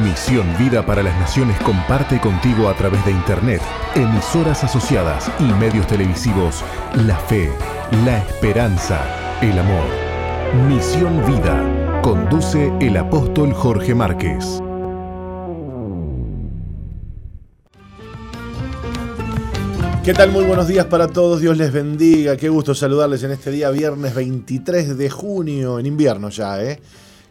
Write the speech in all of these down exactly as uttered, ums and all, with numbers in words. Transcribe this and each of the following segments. Misión Vida para las Naciones comparte contigo a través de Internet, emisoras asociadas y medios televisivos la fe, la esperanza, el amor. Misión Vida. Conduce el apóstol Jorge Márquez. ¿Qué tal? Muy buenos días para todos, Dios les bendiga, qué gusto saludarles en este día viernes veintitrés de junio, en invierno ya, ¿eh?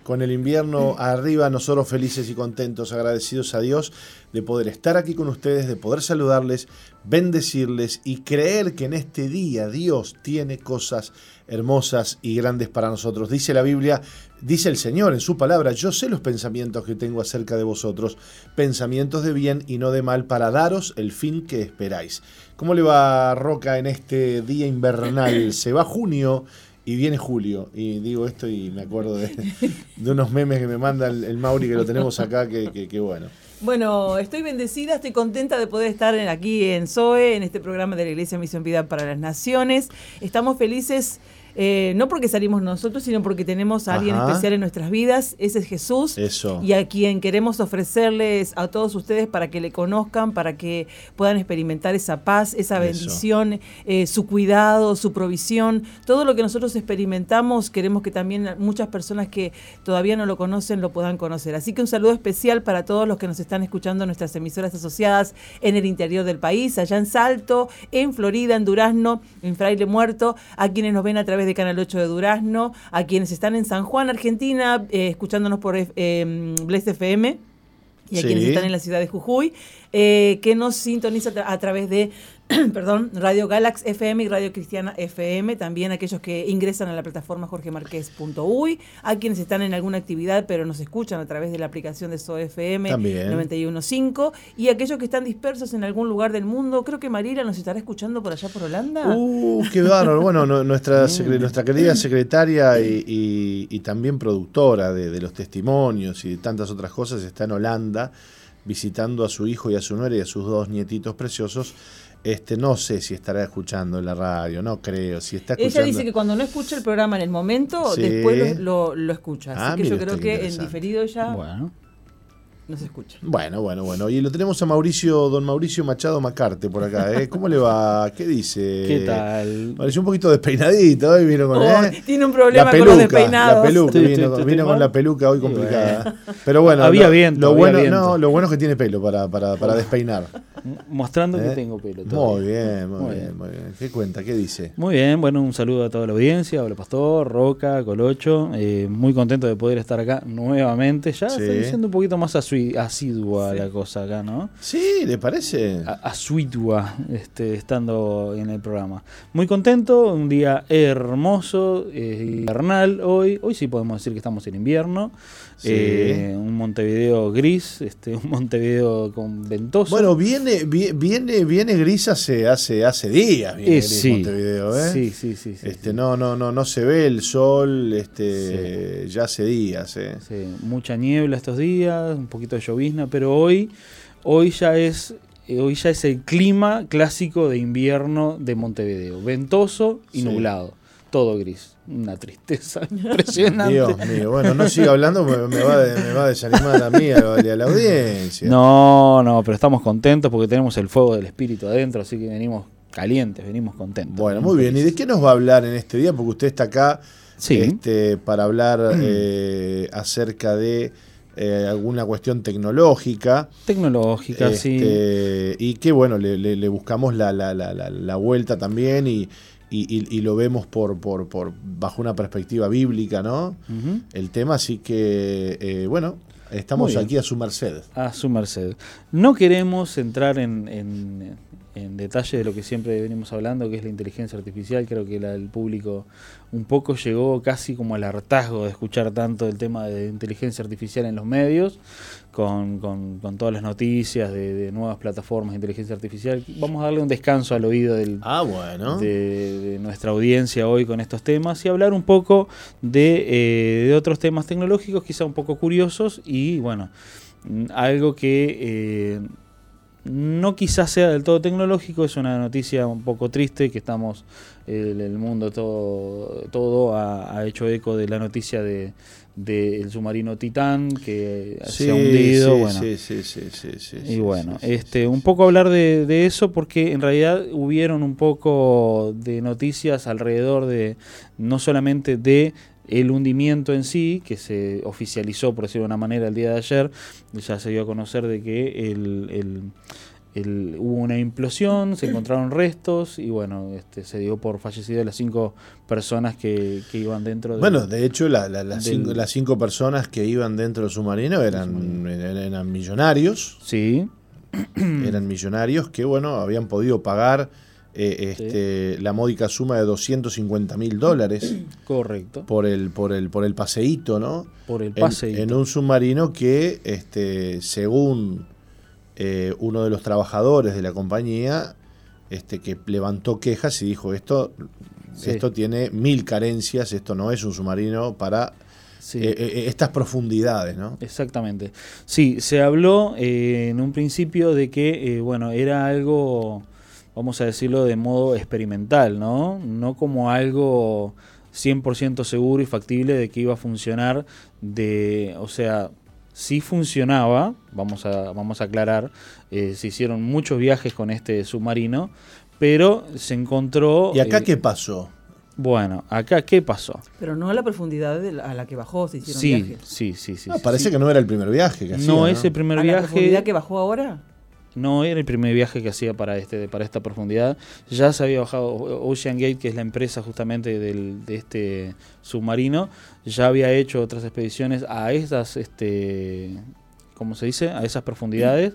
Con el invierno arriba, nosotros felices y contentos, agradecidos a Dios de poder estar aquí con ustedes, de poder saludarles, bendecirles y creer que en este día Dios tiene cosas hermosas y grandes para nosotros. Dice la Biblia, dice el Señor en su palabra, yo sé los pensamientos que tengo acerca de vosotros, pensamientos de bien y no de mal, para daros el fin que esperáis. ¿Cómo le va, Roca, en este día invernal? Se va junio y viene julio, y digo esto y me acuerdo de, de unos memes que me manda el, el Mauri, que lo tenemos acá, que, que, que bueno. Bueno, estoy bendecida, estoy contenta de poder estar aquí en S O E, en este programa de la Iglesia Misión Vida para las Naciones. Estamos felices. Eh, no porque salimos nosotros, sino porque tenemos a alguien, ajá, especial en nuestras vidas. Ese es Jesús. Eso. Y a quien queremos ofrecerles a todos ustedes para que le conozcan, para que puedan experimentar esa paz, esa bendición, eh, su cuidado, su provisión. Todo lo que nosotros experimentamos, queremos que también muchas personas que todavía no lo conocen lo puedan conocer. Así que un saludo especial para todos los que nos están escuchando en nuestras emisoras asociadas en el interior del país, allá en Salto, en Florida, en Durazno, en Fraile Muerto, a quienes nos ven a través de Canal ocho de Durazno, a quienes están en San Juan, Argentina, eh, escuchándonos por eh, Bless F M, y a, sí, quienes están en la ciudad de Jujuy, eh, que nos sintoniza a través de perdón, Radio Galax F M y Radio Cristiana F M, también aquellos que ingresan a la plataforma jorge marqués punto uy, a quienes están en alguna actividad pero nos escuchan a través de la aplicación de S O F M noventa y uno punto cinco, y aquellos que están dispersos en algún lugar del mundo. Creo que Marila nos estará escuchando por allá por Holanda. ¡Uh, qué bárbaro! Bueno, no, nuestra, secre, nuestra querida secretaria y, y, y también productora de, de los testimonios y de tantas otras cosas está en Holanda visitando a su hijo y a su nuera y a sus dos nietitos preciosos. Este, no sé si estará escuchando en la radio, no creo. Si está escuchando... Ella dice que cuando no escucha el programa en el momento, sí, después lo, lo escucha. Así ah, que yo creo que en diferido ya, bueno, no se escucha. Bueno, bueno, bueno. Y lo tenemos a Mauricio, don Mauricio Machado Macarte por acá, ¿eh? ¿Cómo le va? ¿Qué dice? ¿Qué tal? Pareció un poquito despeinadito hoy, vino con... Oh, ¿eh? Tiene un problema peluca, con los despeinados. La peluca, sí, vino, sí, vino con mal. La peluca hoy complicada. Sí, pero bueno, había lo, viento, lo había bueno, viento. No, lo bueno es que tiene pelo para, para, para despeinar. Mostrando, ¿eh?, que tengo pelo todavía. Muy bien, muy, muy bien, bien, muy bien. ¿Qué cuenta? ¿Qué dice? Muy bien, bueno, un saludo a toda la audiencia. Hola, Pastor, Roca, Colocho. Eh, muy contento de poder estar acá nuevamente. Ya sí. Estoy siendo un poquito más asidua, sí, la cosa acá, ¿no? Sí, ¿le parece? A- asidua, este, estando en el programa. Muy contento, un día hermoso, eh, invernal hoy. Hoy sí podemos decir que estamos en invierno. Sí. Eh, un Montevideo gris, este, un Montevideo con ventoso. Bueno, viene, viene, viene gris hace, hace, hace días. Viene eh, gris, sí, Montevideo, ¿eh? Sí, sí, sí, sí, este, sí. No, no, no, no se ve el sol, este, sí, ya hace días, ¿eh? Sí, mucha niebla estos días, un poquito de llovizna, pero hoy, hoy ya es, hoy ya es el clima clásico de invierno de Montevideo, ventoso y, sí, nublado, todo gris. Una tristeza impresionante. Dios mío, bueno, no siga hablando porque me va, de, me va a desanimar a mí, a la audiencia. No, no, pero estamos contentos porque tenemos el fuego del espíritu adentro, así que venimos calientes, venimos contentos. Bueno, venimos muy bien. Felices. ¿Y de qué nos va a hablar en este día? Porque usted está acá, sí, este, para hablar eh, acerca de eh, alguna cuestión tecnológica. Tecnológica, este, sí. Y que, bueno, le, le, le buscamos la, la, la, la, la vuelta también y... Y, y, y lo vemos por, por, por bajo una perspectiva bíblica, ¿no? Uh-huh. El tema, así que, eh, bueno, estamos aquí a su merced. A su merced. No queremos entrar en, en, en detalle de lo que siempre venimos hablando, que es la inteligencia artificial. Creo que la, el público un poco llegó casi como al hartazgo de escuchar tanto el tema de inteligencia artificial en los medios, con, con, con todas las noticias de, de nuevas plataformas de inteligencia artificial. Vamos a darle un descanso al oído del, ah, bueno, de, de nuestra audiencia hoy con estos temas y hablar un poco de, eh, de otros temas tecnológicos, quizá un poco curiosos y, bueno, algo que... Eh, no quizás sea del todo tecnológico, es una noticia un poco triste que estamos, el, el mundo todo, todo ha, ha hecho eco de la noticia de del submarino Titán que sí, se ha hundido, sí, bueno. Sí, sí, sí, sí, sí, y bueno, sí, sí, este, sí, un poco hablar de, de eso, porque en realidad hubieron un poco de noticias alrededor de, no solamente de el hundimiento en sí, que se oficializó, por decirlo de una manera, el día de ayer, ya se dio a conocer de que el, el, el, hubo una implosión, se encontraron restos y bueno, este, se dio por fallecidas las cinco personas que, que iban dentro. De, bueno, de hecho la, la, la del, cinco, las cinco personas que iban dentro del submarino eran, submarino. eran millonarios. Sí. Eran millonarios que, bueno, habían podido pagar... Eh, este, sí. la módica suma de doscientos cincuenta mil dólares. Correcto. Por el, por el, por el paseíto, ¿no? Por el paseíto. En, en un submarino que, este, según eh, uno de los trabajadores de la compañía, este, que levantó quejas y dijo, esto, sí. esto tiene mil carencias, esto no es un submarino para... Sí. Eh, eh, estas profundidades, ¿no? Exactamente. Sí, se habló eh, en un principio de que, eh, bueno, era algo... vamos a decirlo de modo experimental, ¿no? No como algo cien por ciento seguro y factible de que iba a funcionar de... O sea, sí funcionaba, vamos a, vamos a aclarar, eh, se hicieron muchos viajes con este submarino, pero se encontró... ¿Y acá eh, qué pasó? Bueno, acá qué pasó. Pero no a la profundidad de la, a la que bajó, se hicieron sí, viajes. Sí, sí, sí. No, sí parece sí. que no era el primer viaje que hacía, ¿no? No es el primer ¿A viaje... ¿A la profundidad que bajó ahora? No era el primer viaje que hacía para este para esta profundidad. Ya se había bajado OceanGate, que es la empresa justamente del, de este submarino. Ya había hecho otras expediciones a esas, este, ¿cómo se dice? A esas profundidades.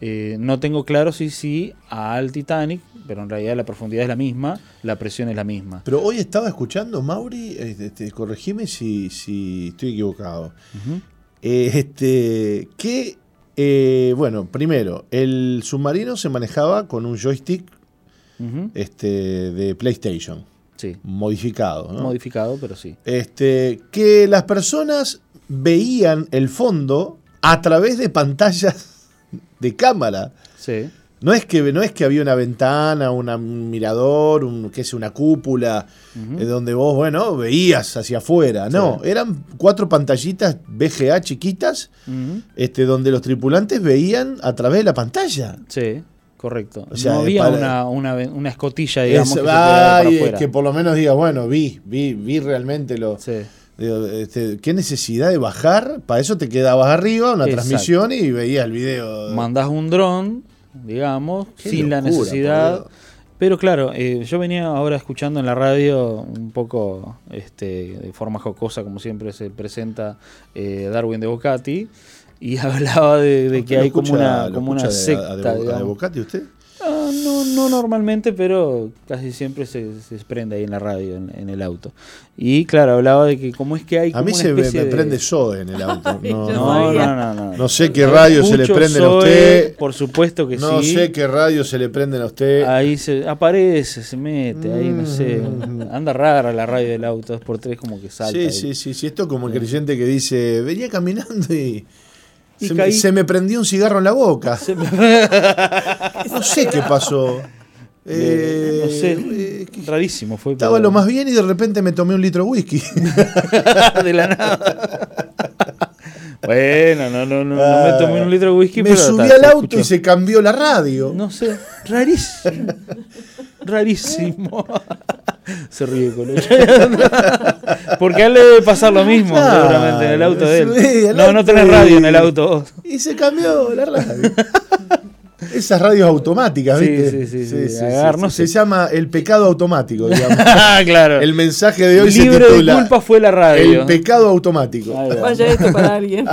Eh, no tengo claro si sí al Titanic, pero en realidad la profundidad es la misma, la presión es la misma. Pero hoy estaba escuchando, Mauri, este, corregime si, si estoy equivocado. Uh-huh. eh, este, ¿qué? Eh, bueno, primero, el submarino se manejaba con un joystick uh-huh. este, de PlayStation. Sí. Modificado, ¿no? Modificado, pero sí. Este, que las personas veían el fondo a través de pantallas de cámara. Sí. No es que, no es que había una ventana, una, un mirador, un, qué sé, una cúpula, uh-huh. eh, donde vos, bueno, veías hacia afuera. No, sí. Eran cuatro pantallitas V G A chiquitas, uh-huh. este, donde los tripulantes veían a través de la pantalla. Sí, correcto. O sea, no había para... una, una, una escotilla, digamos, es, que ay, se puede ver para es que por lo menos digas, bueno, vi, vi, vi realmente lo... Sí. Este, ¿qué necesidad de bajar? Para eso te quedabas arriba, una Exacto. transmisión y veías el video. Mandás un dron... digamos, Qué sin locura, la necesidad. Pero claro, eh, yo venía ahora escuchando en la radio un poco este, de forma jocosa, como siempre se presenta eh, Darwin de Boccati, y hablaba de, de que hay escucha, como una, como una secta. De, a, de, a de Boccati usted? Ah, no, no normalmente, pero casi siempre se, se prende ahí en la radio, en, en el auto. Y claro, hablaba de que cómo es que hay... Como a mí una se me, me prende de... Zoe en el auto. No, no, no, no, no. No sé qué radio se le prenden a usted. Por supuesto que no sí. No sé qué radio se le prenden a usted. Ahí se aparece, se mete, ahí no sé. Anda rara la radio del auto, dos por tres como que salta. Sí, ahí. sí, sí, sí. Esto es como el creyente que dice, venía caminando y... Se me, se me prendió un cigarro en la boca. Me... No sé qué pasó. Eh, no sé, eh, rarísimo. Fue estaba por... lo más bien y de repente me tomé un litro de whisky. De la nada. Bueno, no, no, no, ah, no me tomé un litro de whisky. Me pero subí al auto escuchó. Y se cambió la radio. No sé, rarísimo. Rarísimo. Se ríe con él. Porque a él le debe pasar lo mismo, ah, seguramente, en el auto de él. No, no tenés radio en el auto. Y se cambió la radio. Esas radios automáticas, ¿viste? Sí, sí, sí. sí, sí, sí, agar, no sí. Se llama El Pecado Automático, digamos. Claro. El mensaje de hoy Libre se titula... de culpa fue la radio. El Pecado Automático. Vaya esto para alguien.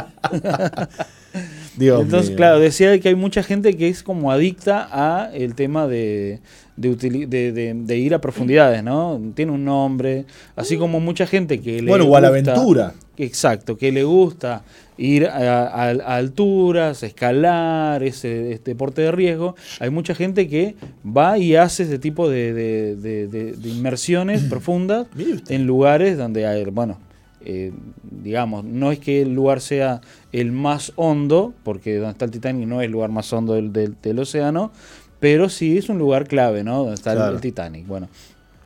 Dios Entonces, mío. Claro, decía que hay mucha gente que es como adicta a el tema de... De, utili- de, de, de ir a profundidades, ¿no? Tiene un nombre, así como mucha gente que le bueno, gusta... Bueno, o a la aventura. Exacto, que le gusta ir a, a, a alturas, escalar, ese este deporte de riesgo. Hay mucha gente que va y hace ese tipo de, de, de, de, de inmersiones profundas en lugares donde hay, bueno... eh, digamos, no es que el lugar sea el más hondo, porque donde está el Titanic no es el lugar más hondo del, del, del océano, pero sí es un lugar clave, ¿no? Donde está claro. el, el Titanic, bueno.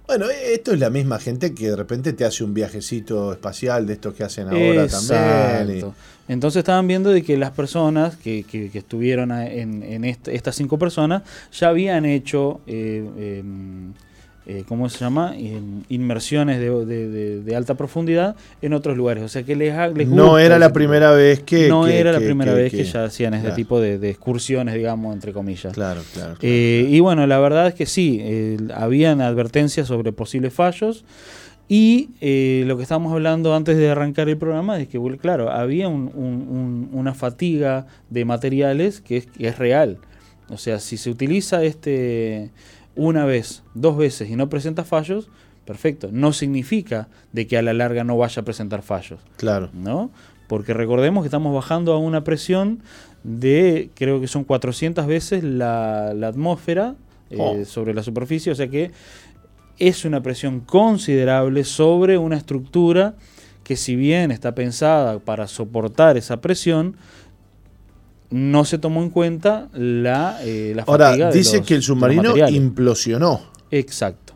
Bueno, esto es la misma gente que de repente te hace un viajecito espacial de estos que hacen ahora. Exacto. También. Y... Entonces estaban viendo de que las personas que, que, que estuvieron en, en este, estas cinco personas ya habían hecho, eh, eh, eh, ¿cómo se llama? Inmersiones de, de, de, de alta profundidad en otros lugares. O sea que les, les gusta. No era la primera vez que... No que, era que, la primera que, vez que, que ya hacían este claro. tipo de, de excursiones, digamos, entre comillas. Claro, claro. claro, eh, claro. Y bueno, la verdad es que sí, eh, habían advertencias sobre posibles fallos. Y eh, lo que estábamos hablando antes de arrancar el programa es que, bueno, claro, había un, un, un, una fatiga de materiales que es, que es real. O sea, si se utiliza este... una vez, dos veces y no presenta fallos, perfecto. No significa de que a la larga no vaya a presentar fallos. Claro. ¿No? Porque recordemos que estamos bajando a una presión de, creo que son cuatrocientas veces la, la atmósfera eh, oh. sobre la superficie. O sea que es una presión considerable sobre una estructura que, si bien está pensada para soportar esa presión, no se tomó en cuenta la, eh, la fatiga. Ahora, dice de los, que el submarino implosionó. Exacto,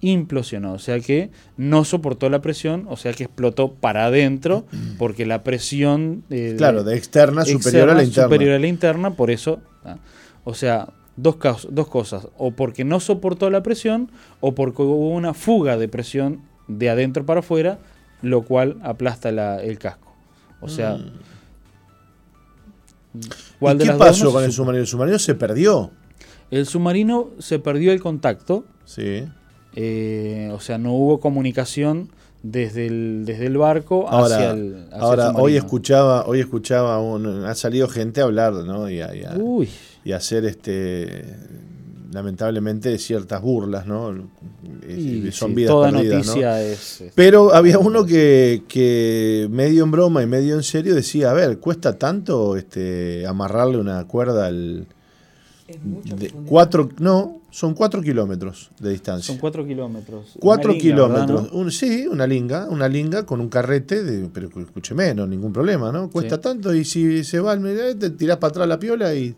implosionó, o sea que no soportó la presión, o sea que explotó para adentro, porque la presión... Eh, claro, de externa, externa superior a la interna. Superior a la interna, por eso, ¿no? O sea, dos, casos, dos cosas, o porque no soportó la presión, o porque hubo una fuga de presión de adentro para afuera, lo cual aplasta la, el casco, o sea... Mm. ¿Y qué pasó con el submarino? El submarino se perdió. El submarino se perdió el contacto. Sí. Eh, o sea, no hubo comunicación desde el, desde el barco ahora, hacia el hacia ahora, el submarino. Hoy escuchaba, hoy escuchaba un, ha salido gente a hablar, ¿no? Y a, y a, Uy. Y a hacer este lamentablemente ciertas burlas, ¿no? Y, son sí, vidas toda perdidas, noticia, ¿no? Es, es, pero había uno que, que medio en broma y medio en serio decía, a ver, cuesta tanto este amarrarle una cuerda al de cuatro, no, son cuatro kilómetros de distancia. Son cuatro kilómetros. Cuatro linga, kilómetros, ¿no? Un, sí, una linga, una linga con un carrete, de, pero escúcheme, no, ningún problema, ¿no? Cuesta sí. tanto y si se va, te tirás para atrás la piola y...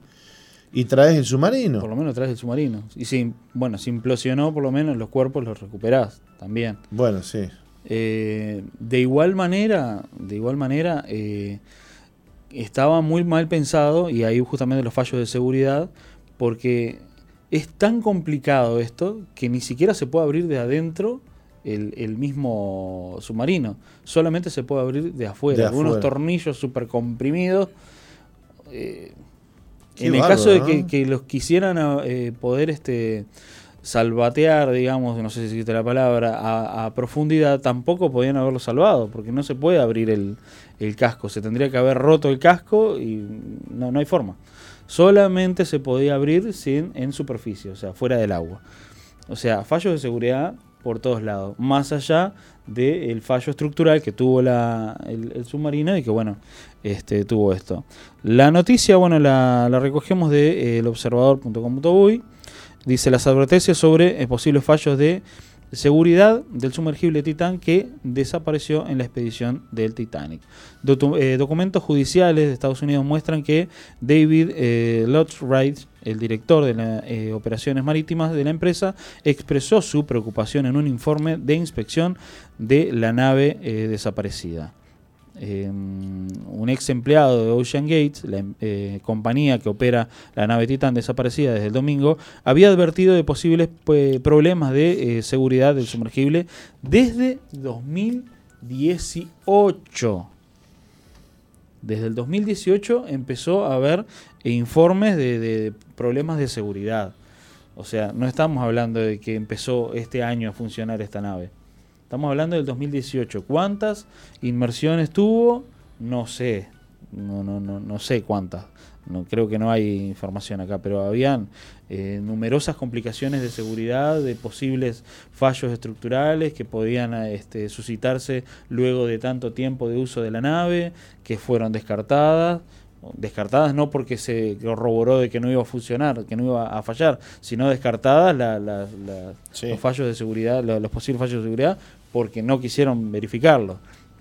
Y traes el submarino. Por lo menos traes el submarino. Y si, bueno, si implosionó, por lo menos los cuerpos los recuperás también. Bueno, sí. Eh, de igual manera, de igual manera, eh, estaba muy mal pensado, y ahí justamente los fallos de seguridad, porque es tan complicado esto que ni siquiera se puede abrir de adentro el, el mismo submarino. Solamente se puede abrir de afuera. De algunos afuera. Tornillos súper comprimidos. Eh, Qué en el barba, caso de que, ¿no? que los quisieran eh, poder este salvatear, digamos, no sé si existe la palabra, a, a profundidad, tampoco podían haberlo salvado, porque no se puede abrir el, el casco, se tendría que haber roto el casco y no, no hay forma. Solamente se podía abrir sin en superficie, o sea, fuera del agua. O sea, fallos de seguridad por todos lados, más allá del fallo estructural que tuvo la, el, el submarino y que, bueno, este tuvo esto. La noticia, bueno, la, la recogemos de eh, el observador punto com punto uy. Dice, las advertencias sobre eh, posibles fallos de seguridad del sumergible Titán que desapareció en la expedición del Titanic. Docu- eh, documentos judiciales de Estados Unidos muestran que David eh, Lotswright, el director de las eh, operaciones marítimas de la empresa, expresó su preocupación en un informe de inspección de la nave eh, desaparecida. Eh, un ex empleado de OceanGate, la eh, compañía que opera la nave Titán desaparecida desde el domingo, había advertido de posibles pues, problemas de eh, seguridad del sumergible desde dos mil dieciocho. Desde el dos mil dieciocho empezó a haber informes de, de problemas de seguridad. O sea, no estamos hablando de que empezó este año a funcionar esta nave. Estamos hablando del dos mil dieciocho. ¿Cuántas inmersiones tuvo? No sé. No, no, no, no sé cuántas. No, creo que no hay información acá, pero habían eh, numerosas complicaciones de seguridad, de posibles fallos estructurales que podían este, suscitarse luego de tanto tiempo de uso de la nave, que fueron descartadas. Descartadas no porque se corroboró de que no iba a funcionar, que no iba a fallar, sino descartadas la, la, la, sí. los fallos de seguridad, la, los posibles fallos de seguridad, porque no quisieron verificarlo.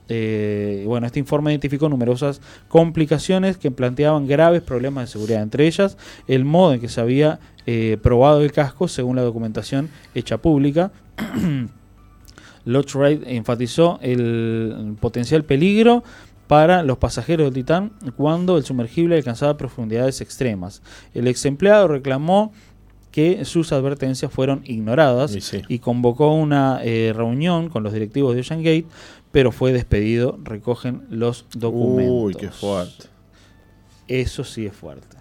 Eh, bueno, este informe identificó numerosas complicaciones que planteaban graves problemas de seguridad, entre ellas el modo en que se había eh, probado el casco según la documentación hecha pública. Lockheed enfatizó el potencial peligro para los pasajeros del Titán cuando el sumergible alcanzaba profundidades extremas. El ex empleado reclamó que sus advertencias fueron ignoradas y, sí. y convocó una eh, reunión con los directivos de OceanGate, pero fue despedido, recogen los documentos. Uy, qué fuerte. Eso sí es fuerte.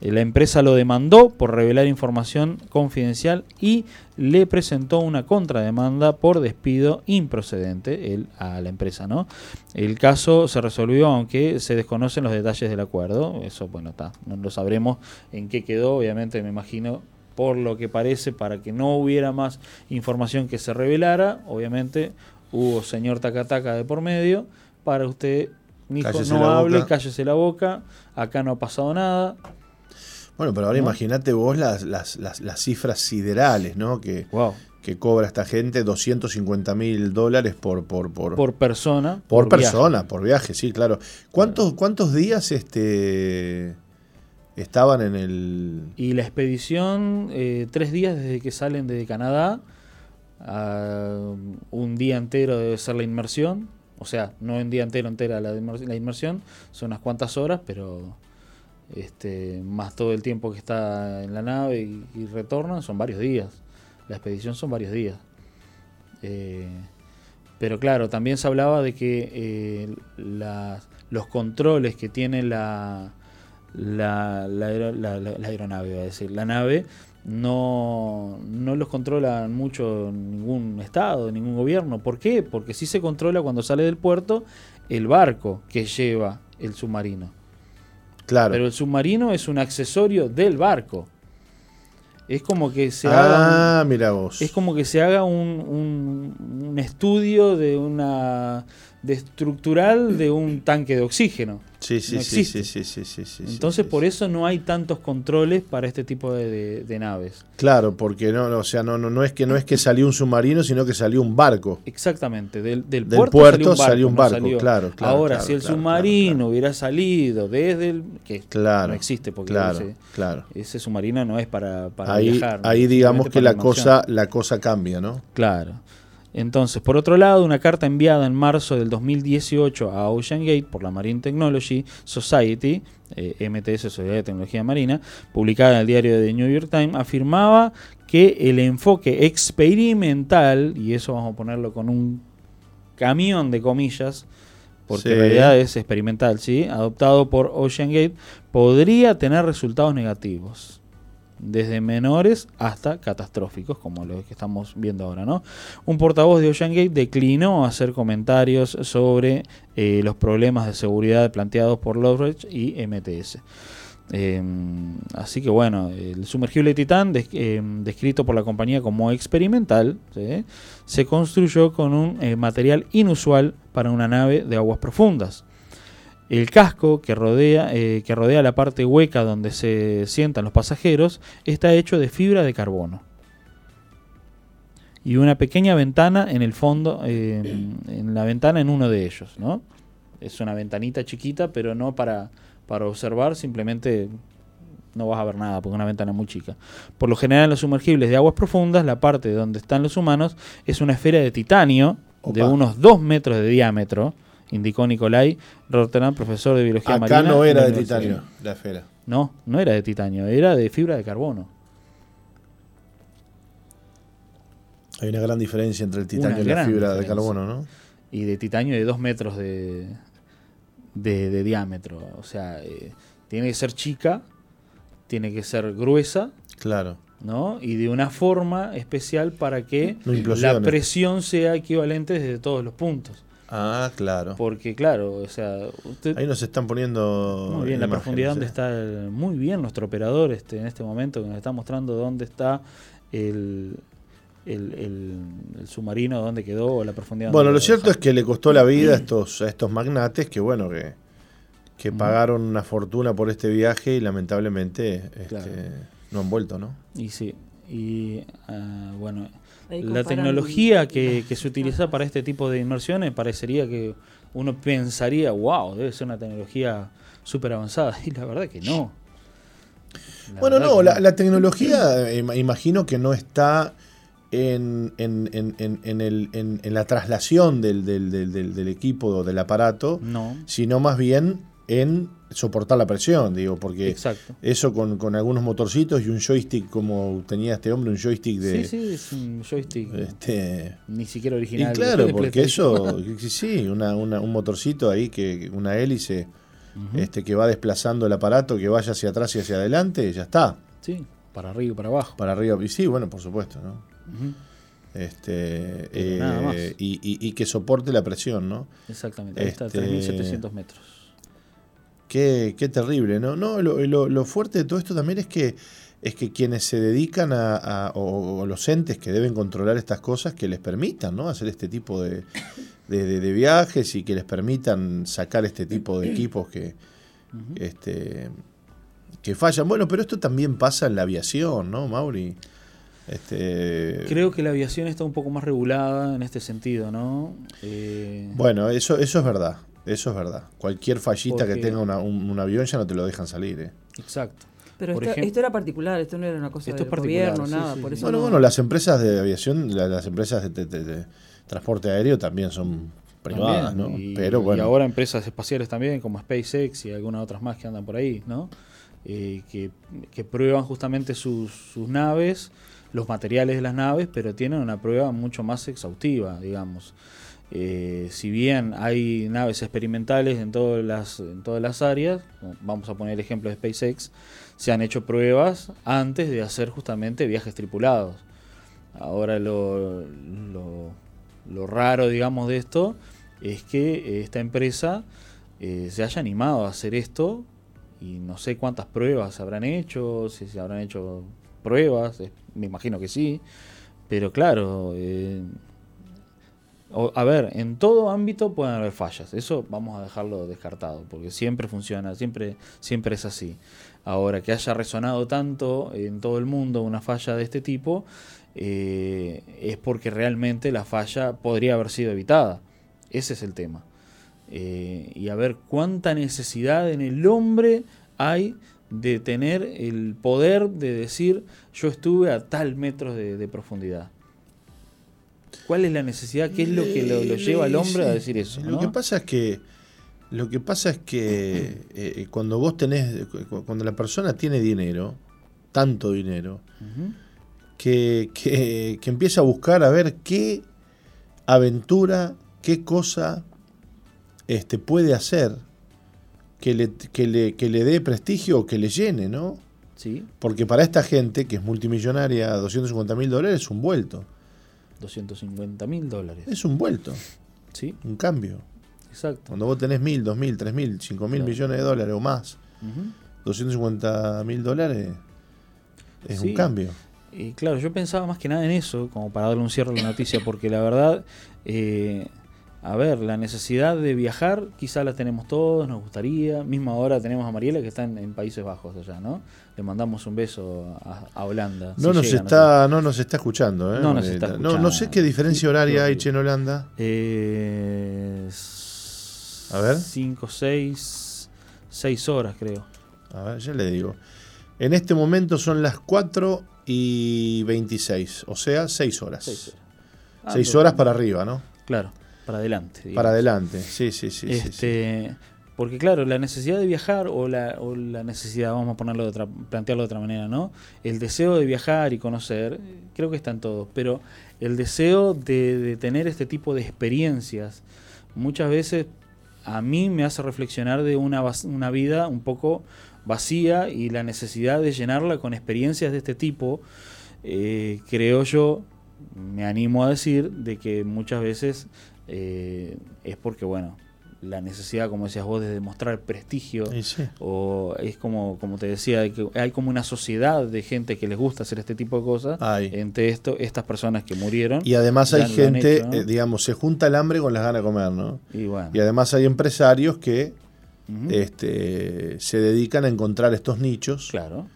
La empresa lo demandó por revelar información confidencial y le presentó una contrademanda por despido improcedente él, a la empresa, ¿no? El caso se resolvió, aunque se desconocen los detalles del acuerdo. Eso, bueno, está. No lo sabremos en qué quedó, obviamente, me imagino, por lo que parece, para que no hubiera más información que se revelara. Obviamente, hubo señor tacataca de por medio. Para usted, Nico, cállese no hable, boca. cállese la boca. Acá no ha pasado nada. Bueno, pero ahora ¿no? Imagínate vos las, las, las, las cifras siderales, ¿no? Que, wow. que cobra esta gente doscientos cincuenta mil dólares por, por, por, por persona. Por, por persona, viaje. por viaje, sí, claro. ¿Cuántos, cuántos días este estaban en el...? Y la expedición, eh, tres días desde que salen de Canadá, a un día entero debe ser la inmersión. O sea, no un día entero entera la, la inmersión, son unas cuantas horas, pero... Este, más todo el tiempo que está en la nave y, y retornan, son varios días. La expedición son varios días. Eh, pero claro, también se hablaba de que eh, la, los controles que tiene la, la, la, la, la, la aeronave, es decir, la nave, no, no los controla mucho ningún estado, ningún gobierno. ¿Por qué? Porque sí se controla cuando sale del puerto el barco que lleva el submarino. Claro. Pero el submarino es un accesorio del barco. Es como que se ah, haga. Un, mira vos. Es como que se haga un, un, un estudio de una de estructural de un tanque de oxígeno. Sí, sí, no sí, sí, sí, sí, sí, sí. Entonces sí, por sí. eso no hay tantos controles para este tipo de, de, de naves. Claro, porque no, no, o sea, no, no, no es que no es que salió un submarino, sino que salió un barco. Exactamente, del, del, del puerto, puerto salió un barco. Salió un barco no salió. Claro, claro. Ahora, claro, si el claro, submarino claro, claro. hubiera salido desde el que claro, no existe, porque claro, ese, claro. ese submarino no es para, para ahí, viajar. Ahí digamos que la cosa, la cosa cambia, ¿no? Claro. Entonces, por otro lado, una carta enviada en marzo del dos mil dieciocho a OceanGate por la Marine Technology Society, eh, M T S, Sociedad de Tecnología Marina, publicada en el diario The New York Times, afirmaba que el enfoque experimental, y eso vamos a ponerlo con un camión de comillas, porque sí. en realidad es experimental, ¿sí? adoptado por OceanGate, podría tener resultados negativos. Desde menores hasta catastróficos, como los que estamos viendo ahora, ¿no? Un portavoz de OceanGate declinó hacer comentarios sobre eh, los problemas de seguridad planteados por Lockheed y M T S. Eh, así que bueno, el sumergible Titán, des- eh, descrito por la compañía como experimental, ¿sí? se construyó con un eh, material inusual para una nave de aguas profundas. El casco que rodea, eh, que rodea la parte hueca donde se sientan los pasajeros está hecho de fibra de carbono. Y una pequeña ventana en el fondo, eh, en la ventana en uno de ellos, ¿no? Es una ventanita chiquita, pero no para, para observar, simplemente no vas a ver nada porque es una ventana muy chica. Por lo general en los sumergibles de aguas profundas, la parte donde están los humanos es una esfera de titanio Opa. de unos dos metros de diámetro. Indicó Nicolai Rotterdam, profesor de biología marina. Acá no era de titanio la esfera. No, no era de titanio, era de fibra de carbono. Hay una gran diferencia entre el titanio y la fibra de carbono, ¿no? Y de titanio de dos metros de, de, de diámetro. O sea, eh, tiene que ser chica, tiene que ser gruesa. Claro. ¿No? Y de una forma especial para que la presión sea equivalente desde todos los puntos. Ah, claro. Porque, claro, o sea... Usted ahí nos están poniendo... Muy bien, la imagen, profundidad ¿sí? donde está... El, muy bien nuestro operador este, en este momento que nos está mostrando dónde está el, el, el, el submarino, dónde quedó, la profundidad... Bueno, lo cierto es que le costó la vida a estos, a estos magnates que, bueno, que, que pagaron una fortuna por este viaje y lamentablemente este, claro. no han vuelto, ¿no? Y sí. y uh, bueno, la tecnología que, que se utiliza para este tipo de inmersiones parecería que uno pensaría, wow, debe ser una tecnología súper avanzada, y la verdad que no. La bueno, no, que... la, la tecnología eh, imagino que no está en, en, en, en, en, el, en, en la traslación del, del, del, del, del equipo, del aparato, no, sino más bien en soportar la presión, digo, porque exacto, eso con, con algunos motorcitos y un joystick como tenía este hombre, un joystick de... Sí, sí, es un joystick este, ni siquiera original. Y claro, porque eso, sí, una, una, un motorcito ahí, que una hélice uh-huh. este, que va desplazando el aparato, que vaya hacia atrás y hacia adelante, ya está. Sí, para arriba y para abajo. Para arriba, y sí, bueno, por supuesto, ¿no? Uh-huh. Este, eh, nada más. Y, y, y que soporte la presión, ¿no? Exactamente, ahí está, tres mil setecientos metros. Qué, qué terrible, ¿no? No, lo, lo, lo fuerte de todo esto también es que es que quienes se dedican a, a o, o los entes que deben controlar estas cosas, que les permitan, ¿no?, hacer este tipo de, de, de, de viajes, y que les permitan sacar este tipo de equipos que, uh-huh. este, que fallan. Bueno, pero esto también pasa en la aviación, ¿no, Mauri? Este... Creo que la aviación está un poco más regulada en este sentido, ¿no? Eh... Bueno, eso, eso es verdad. Eso es verdad. Cualquier fallita porque... que tenga una, un, un avión ya no te lo dejan salir, ¿eh? Exacto. Pero esto, ejemplo, esto era particular, esto no era una cosa del gobierno, sí, nada. Sí, por eso bueno, no... bueno, las empresas de aviación, la, las empresas de, de, de, de transporte aéreo también son privadas, también, ¿no? Y, pero bueno. Y ahora empresas espaciales también, como SpaceX y algunas otras más que andan por ahí, ¿no? Eh, que, que prueban justamente sus, sus naves, los materiales de las naves, pero tienen una prueba mucho más exhaustiva, digamos. Eh, si bien hay naves experimentales en todas las, en todas las áreas, vamos a poner el ejemplo de SpaceX, se han hecho pruebas antes de hacer justamente viajes tripulados. Ahora lo, lo, lo raro, digamos, de esto es que esta empresa eh, se haya animado a hacer esto, y no sé cuántas pruebas habrán hecho, si se habrán hecho pruebas, eh, me imagino que sí, pero claro... Eh, O, a ver, en todo ámbito pueden haber fallas, eso vamos a dejarlo descartado, porque siempre funciona, siempre, siempre es así. Ahora, que haya resonado tanto en todo el mundo una falla de este tipo, eh, es porque realmente la falla podría haber sido evitada. Ese es el tema. Eh, y a ver cuánta necesidad en el hombre hay de tener el poder de decir, yo estuve a tal metros de, de profundidad. ¿Cuál es la necesidad? ¿Qué es lo que lo, lo lleva al hombre sí, a decir eso? Lo ¿no? que pasa es que, lo que, pasa es que eh, cuando vos tenés, cuando la persona tiene dinero, tanto dinero, uh-huh. que, que, que empieza a buscar a ver qué aventura, qué cosa este, puede hacer que le, que le, que le dé prestigio o que le llene, ¿no? Sí. Porque para esta gente que es multimillonaria, doscientos cincuenta mil dólares es un vuelto. doscientos cincuenta mil dólares. Es un vuelto. Sí. Un cambio. Exacto. Cuando vos tenés mil, dos mil, tres mil, cinco mil millones de dólares o más, uh-huh. doscientos cincuenta mil dólares es sí. un cambio. Y claro, yo pensaba más que nada en eso, como para darle un cierre a la noticia, porque la verdad, eh, a ver, la necesidad de viajar quizá la tenemos todos, nos gustaría. Mismo ahora tenemos a Mariela que está en, en Países Bajos allá, ¿no? Le mandamos un beso a, a Holanda. No, si nos llega, está, no nos está escuchando, ¿eh? No nos está escuchando. No, no sé qué diferencia horaria hay en Holanda. Eh, a ver. Cinco, seis, seis horas, creo. A ver, ya le digo. En este momento son las cuatro y veintiséis, o sea, seis horas. Seis horas, ah, seis horas para arriba, ¿no? Claro, para adelante. Digamos. Para adelante, sí, sí, sí. Este... sí, sí. Porque claro, la necesidad de viajar o la, o la necesidad, vamos a ponerlo de otra, plantearlo de otra manera, ¿no? El deseo de viajar y conocer, creo que están todos, pero el deseo de, de tener este tipo de experiencias, muchas veces a mí me hace reflexionar de una, una vida un poco vacía y la necesidad de llenarla con experiencias de este tipo, eh, creo yo, me animo a decir, de que muchas veces eh, es porque, bueno, la necesidad, como decías vos, de demostrar prestigio, sí, sí. o es como como te decía, que hay como una sociedad de gente que les gusta hacer este tipo de cosas, hay. Entre esto, estas personas que murieron. Y además hay gente, hecho, ¿no? eh, digamos, se junta el hambre con las ganas de comer, ¿no? Y, bueno. y además hay empresarios que uh-huh. este, se dedican a encontrar estos nichos. Claro.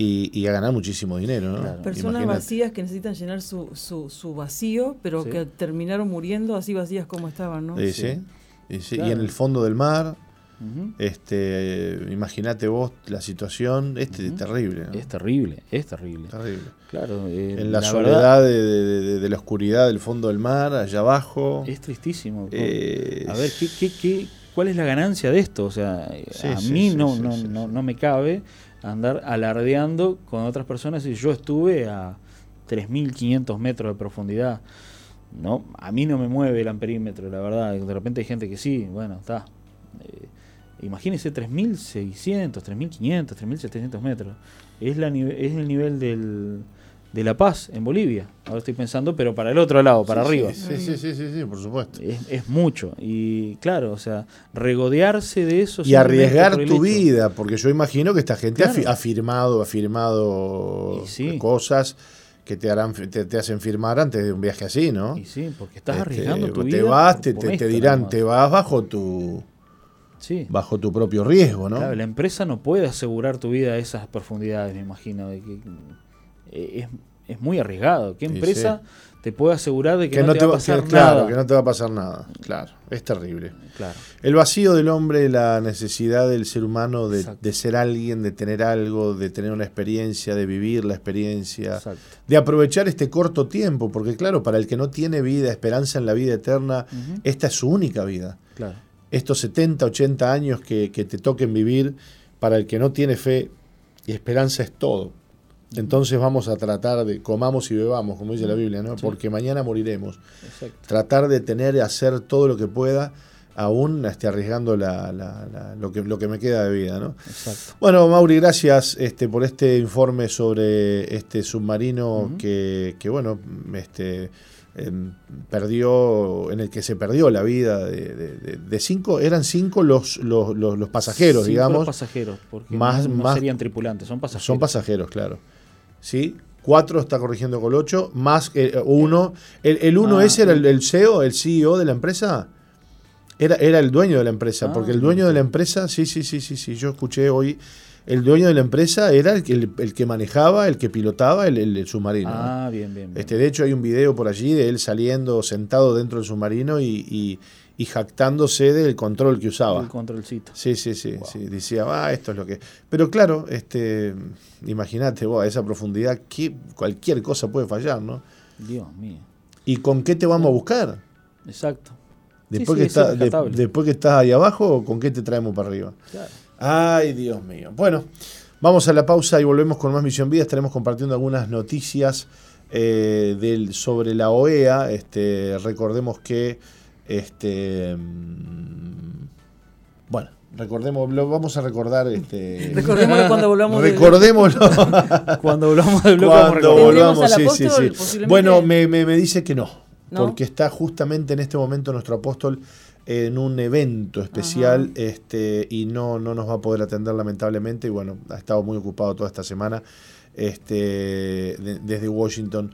y, y a ganar muchísimo dinero, ¿no? Claro. Personas Imagínate. vacías que necesitan llenar su, su, su vacío, pero sí. que terminaron muriendo así vacías como estaban, ¿no? Sí, sí. sí. sí. Claro. Y en el fondo del mar. Uh-huh. Este, imagínate vos la situación, este uh-huh. es terrible, ¿no? Es terrible, es terrible. terrible. Claro, eh, en la, la soledad verdad, de, de, de, de la oscuridad del fondo del mar, allá abajo. Es tristísimo. Eh, a ver, ¿qué, qué, qué, ¿cuál es la ganancia de esto? O sea, sí, a sí, mí sí, no, sí, no, sí, no, sí. no me cabe andar alardeando con otras personas si yo estuve a tres mil quinientos metros de profundidad. No, a mí no me mueve el amperímetro, la verdad. De repente hay gente que sí, bueno, está. Eh, Imagínense tres mil seiscientos, tres mil quinientos, tres mil setecientos metros. Es, la nive- es el nivel del, de La Paz en Bolivia. Ahora estoy pensando, pero para el otro lado, para sí, arriba. Sí, sí, sí, sí, sí, por supuesto. Es, es mucho. Y claro, o sea, regodearse de eso. Y arriesgar tu vida, porque yo imagino que esta gente claro. ha, ha firmado, ha firmado sí. cosas que te harán te, te hacen firmar antes de un viaje así, ¿no? Y sí, porque estás este, arriesgando tu te vida. Vas, por, te vas, te, te dirán, te vas bajo tu... Sí. Bajo tu propio riesgo, ¿no? Claro, la empresa no puede asegurar tu vida a esas profundidades, me imagino. De que es, es muy arriesgado. ¿Qué empresa sí, sí. te puede asegurar de que, que no, no te va a pasar que, nada? Claro, que no te va a pasar nada. Claro, es terrible. Claro. El vacío del hombre, la necesidad del ser humano de, de ser alguien, de tener algo, de tener una experiencia, de vivir la experiencia, Exacto. de aprovechar este corto tiempo, porque claro, para el que no tiene vida, esperanza en la vida eterna, uh-huh. esta es su única vida. Claro. Estos setenta, ochenta años que, que te toquen vivir, para el que no tiene fe y esperanza es todo. Entonces vamos a tratar de, comamos y bebamos, como dice la Biblia, ¿no? Sí. Porque mañana moriremos. Exacto. Tratar de tener y hacer todo lo que pueda, aún este, arriesgando la, la, la, lo, que, lo que me queda de vida, ¿no? Exacto. Bueno, Mauri, gracias este, por este informe sobre este submarino uh-huh. que, que, bueno, este... perdió, en el que se perdió la vida de, de, de cinco, eran cinco los, los, los, los pasajeros, cinco digamos. Los pasajeros, porque más, no, no más, serían tripulantes, son pasajeros. Son pasajeros, claro. ¿Sí? Cuatro está corrigiendo con ocho, más eh, uno. El, el uno ah, ese era el, el C E O, el C E O de la empresa. Era, era el dueño de la empresa, ah, porque el dueño sí. de la empresa, sí, sí, sí, sí, sí, yo escuché hoy. El dueño de la empresa era el, el, el que manejaba, el que pilotaba el, el, el submarino. Ah, ¿no? bien, bien, bien. Este, de hecho, hay un video por allí de él saliendo, sentado dentro del submarino y, y, y jactándose del control que usaba. El controlcito. Sí, sí, sí. Wow. sí. Decía, ah, esto es lo que... Pero claro, este, imagínate vos, a esa profundidad, que cualquier cosa puede fallar, ¿no? Dios mío. ¿Y con qué te vamos a buscar? Exacto. Después, sí, que sí, está, es de, después que estás ahí abajo, ¿con qué te traemos para arriba? Claro. Ay, Dios mío. Bueno, vamos a la pausa y volvemos con más Misión Vida. Estaremos compartiendo algunas noticias eh, del, sobre la O E A. Este, recordemos que... Este, bueno, recordemos, lo vamos a recordar... Este, recordémoslo cuando volvamos del bloque. Recordémoslo. Cuando volvamos del bloque. Cuando volvamos, sí, sí, sí. Bueno, me, me, me dice que no, no, porque está justamente en este momento nuestro apóstol... en un evento especial este, y no, no nos va a poder atender lamentablemente, y bueno, ha estado muy ocupado toda esta semana este, de, desde Washington,